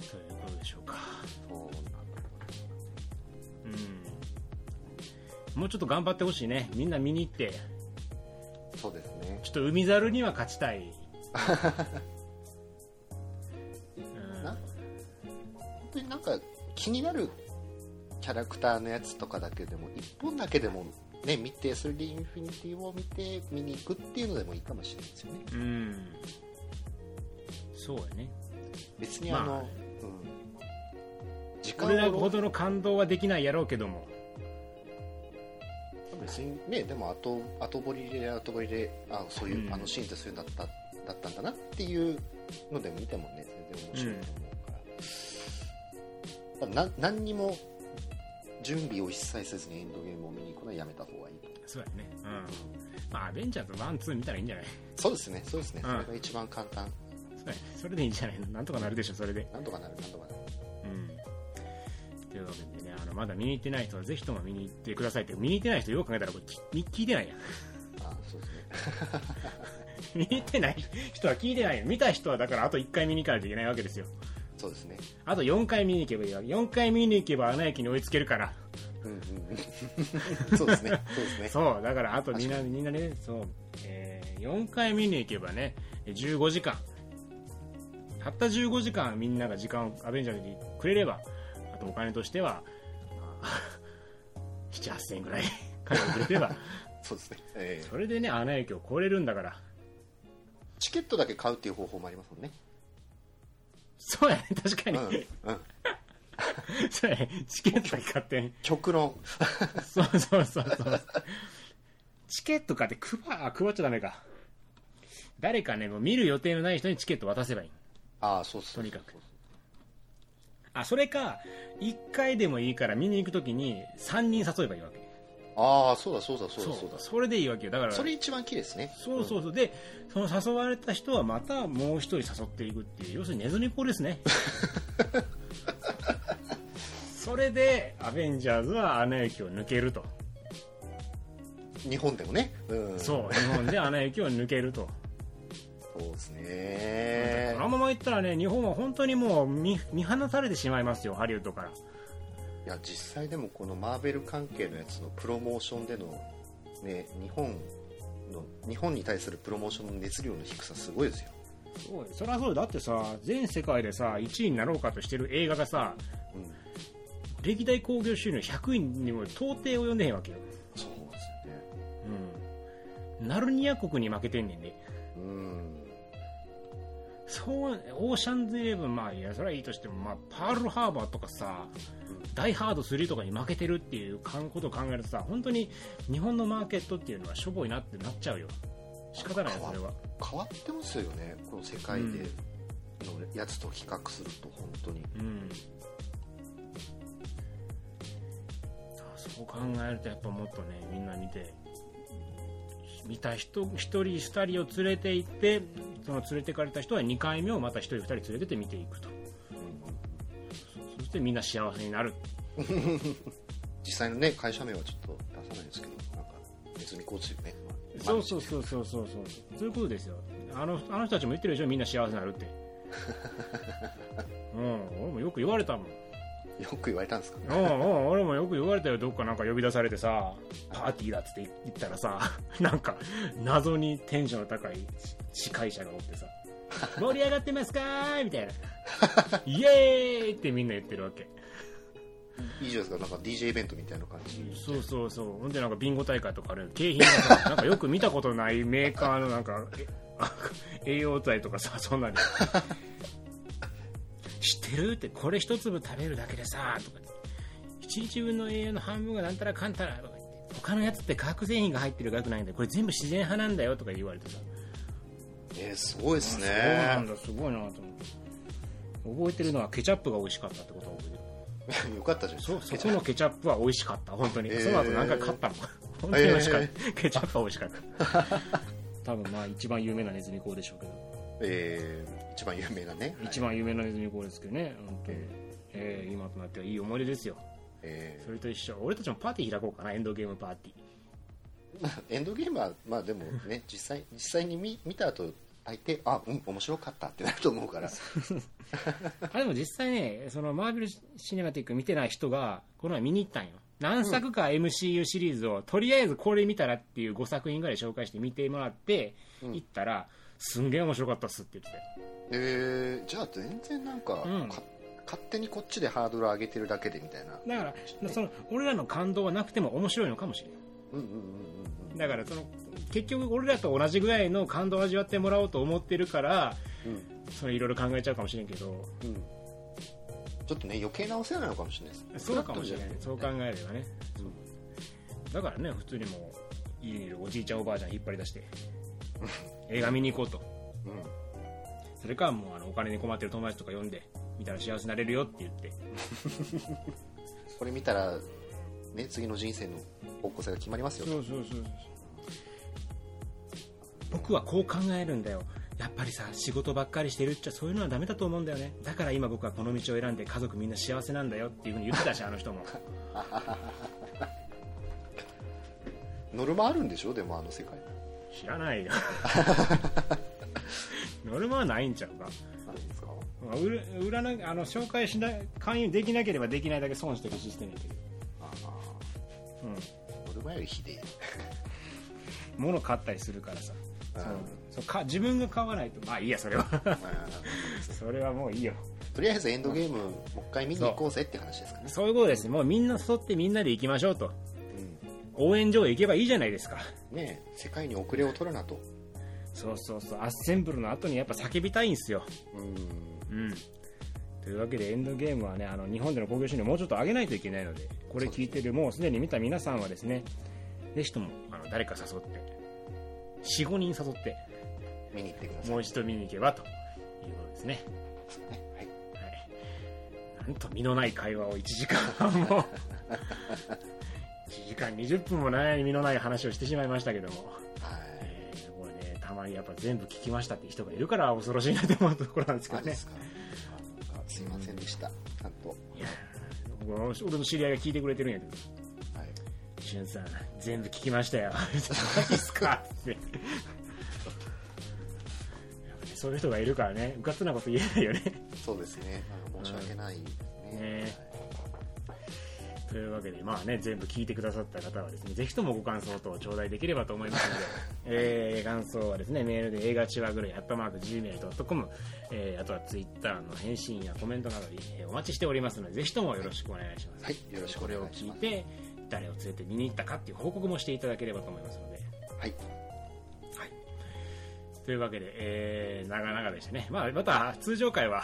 そういうことでしょうか。うん。もうちょっと頑張ってほしいね。みんな見に行って。そうですね。ちょっと海猿には勝ちたい。うん、本当になんか気になるキャラクターのやつとかだけでも1本だけでも。ね、見てそれでインフィニティを見て見に行くっていうのでもいいかもしれないですよね。うん。そうやね。別にまあ、うん、時間ほどの感動はできないやろうけども。別にね、でも後掘りでそういう、うん、あのシーンってそういうんだったんだなっていうので見てもね、全然面白いと思うから。うん、何にも準備を一切せずにエンドゲームを見に行くのはやめた方がいいと。そうやね、うん、まあアベンジャーズ1、2見たらいいんじゃない。そうですね、うん、それが一番簡単。そうやね、それでいいんじゃないの。なんとかなるでしょ、それでなんとかなる、うん、というわけでね、まだ見に行ってない人はぜひとも見に行ってくださいって。見に行ってない人よく考えたらこれ聞いてないやん。あ、そうですね。見に行ってない人は聞いてないよ。見た人はだからあと1回見に行かないといけないわけですよ。そうですね、あと4回見に行けばいいわけ。4回見に行けば穴駅に追いつけるから、うん、そうですねそうだからあとみんなね、そう、4回見に行けばね15時間、たった15時間みんなが時間をアベンジャーズにくれれば、あとお金としては、まあ、7,000〜8,000円ぐらい金をくれればそうですね、それでね穴駅を越えれるんだから。チケットだけ買うっていう方法もありますもんね。そうやね、確かに、うんうん、そうやね、チケットだけ買って極論そうチケット買って配っちゃダメか。誰かね、もう見る予定のない人にチケット渡せばいい。ああ、そうそう、とにかく。あ、それか1回でもいいから見に行くときに3人誘えばいいわけ。ああ、そうだ、それでいいわけよ。だからそれ一番綺麗ですね。そう、うん、でその誘われた人はまたもう一人誘っていくっていう、要するにネズミ講ですね。それでアベンジャーズは穴行きを抜けると。日本でもね、うん、そう日本で穴行きを抜けると。そうですね。このままいったらね、日本は本当にもう 見放されてしまいますよ、ハリウッドから。いや、実際でもこのマーベル関係のやつのプロモーションでの、ね、日本に対するプロモーションの熱量の低さすごいですよ。そう、そりゃそう。だってさ、全世界でさ1位になろうかとしてる映画がさ、うん、歴代興行収入100位にも到底及んでへんわけよ。そうですよね、うん、ナルニア国に負けてんねんね。うん、そう、オーシャンズ11、まあいや、それはいいとしても、まあ、パールハーバーとかさ、ダイハード3とかに負けてるっていうことを考えるとさ、本当に日本のマーケットっていうのはしょぼいなってなっちゃうよ。仕方ないよ、それは。変わってますよね、この世界でのやつと比較すると、本当に、うんうん、そう考えるとやっぱもっとね、みんな見て、見た人1人2人を連れて行って、その連れてかれた人は2回目をまた1人2人連れてて見ていくと、うん、そしてみんな幸せになる。実際のね、会社名はちょっと出さないですけど、なんかネズミコーチよね。そうそういうことですよ。あの人たちも言ってるでしょ、みんな幸せになるって。うん、俺もよく言われたもん。よく言われたんですか。うん、俺もよく言われたよ。どっかなんか呼び出されてさ、パーティーだっつって言ったらさ、なんか謎にテンションの高い司会者がおってさ、盛り上がってますかーみたいな、イエーイってみんな言ってるわけ。いいじゃないですか、なんか DJ イベントみたいな感じ。そう、ほんでなんかビンゴ大会とかある景品がさ、なんかよく見たことないメーカーのなんか栄養剤とかさ、そんなに。知ってるって、これ一粒食べるだけでさとか1日分の栄養の半分がなんたらかんたらとか言って、他のやつって化学製品が入ってるからよくないんだよ、これ全部自然派なんだよとか言われてさ、すごいですね。そうなんだ、すごいなと思って。覚えてるのはケチャップが美味しかったってことを覚えてる。よかったじゃん。そこのケチャップは美味しかった本当に。その後何回買ったの。本当に美味しかった。ケチャップは美味しかった。多分まあ一番有名なネズミ講でしょうけど。一番有名なね。一番有名なネズミ講ですけどね。本当に、今となってはいい思い出ですよ。それと一緒。俺たちもパーティー開こうかな、エンドゲームパーティー。エンドゲームはまあでもね、実際に 見た後相手、あ、うん、面白かったってなると思うからあ、でも実際ね、そのマーベルシネマティック見てない人がこの前見に行ったんよ。何作か MCU シリーズをとりあえずこれ見たらっていう5作品ぐらい紹介して見てもらって行ったら、すんげえ面白かったっすって言ってたよ。じゃあ全然なんか、勝手にこっちでハードル上げてるだけでみたいな。だからその俺らの感動はなくても面白いのかもしれない。だからその結局俺らと同じぐらいの感動を味わってもらおうと思ってるから、それいろいろ考えちゃうかもしれんけど、ちょっとね余計なお世話なのかもしれないです。そうかもしれない、そう考えればね、だからね、普通にもう家にいるおじいちゃんおばあちゃん引っ張り出して映画見に行こうと、それかもうお金に困ってる友達とか呼んで見たら幸せになれるよって言ってこれ見たらね、次の人生の方向性が決まりますよ。そう。僕はこう考えるんだよ。やっぱりさ、仕事ばっかりしてるっちゃそういうのはダメだと思うんだよね。だから今僕はこの道を選んで家族みんな幸せなんだよっていう風に言ってたしあの人もノルマあるんでしょ、でもあの世界知らないよノルマはないんちゃうか。何ですか、紹介しない、勧誘できなければできないだけ損してるシステムやけど、ノルマよりひでえ物買ったりするからさ、自分が買わないと、まあいいやそれはそれはもういいよ、とりあえずエンドゲームもう一回見に行こうぜって話ですかね。そういうことですね。もうみんな沿ってみんなで行きましょうと、応援所へ行けばいいじゃないですかね。世界に遅れを取るなと。そう、アッセンブルの後にやっぱ叫びたいんですよ。というわけでエンドゲームはね、日本での興行収入をもうちょっと上げないといけないので、これ聞いてるもうすでに見た皆さんはですね、ぜひとも誰か誘って 4,5 人誘って見に行ってください。もう一度見に行けばということですね。はい、なんと身のない会話を1時間半も1時間20分もない身のない話をしてしまいましたけども、これね、たまにやっぱ全部聞きましたって人がいるから恐ろしいなと思うところなんですけどね。すいませんでした。ちゃんと俺の知り合いが聞いてくれてるんやけど、しゅんさん全部聞きましたよマジっすかってやっぱ、ね、そういう人がいるからね、うかつなこと言えないよね。そうですね、申し訳ないね。というわけで、まあね、全部聞いてくださった方はですね、ぜひともご感想等を頂戴できればと思いますので、感想はですね、メールで映画チワグル@gmail.com、あとはツイッターの返信やコメントなどに、お待ちしておりますので、ぜひともよろしくお願いします。はい、よろしくお願いします。これを聞いて誰を連れて見に行ったかっていう報告もしていただければと思いますので。はい。というわけで、長々でしたね。まあまた通常回は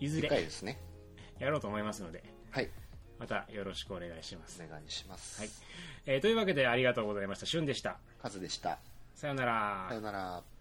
いずれですね、やろうと思いますので。はい。またよろしくお願いします。お願いします。はい。というわけでありがとうございました。しゅんでした。かずでした。さよなら。さよなら。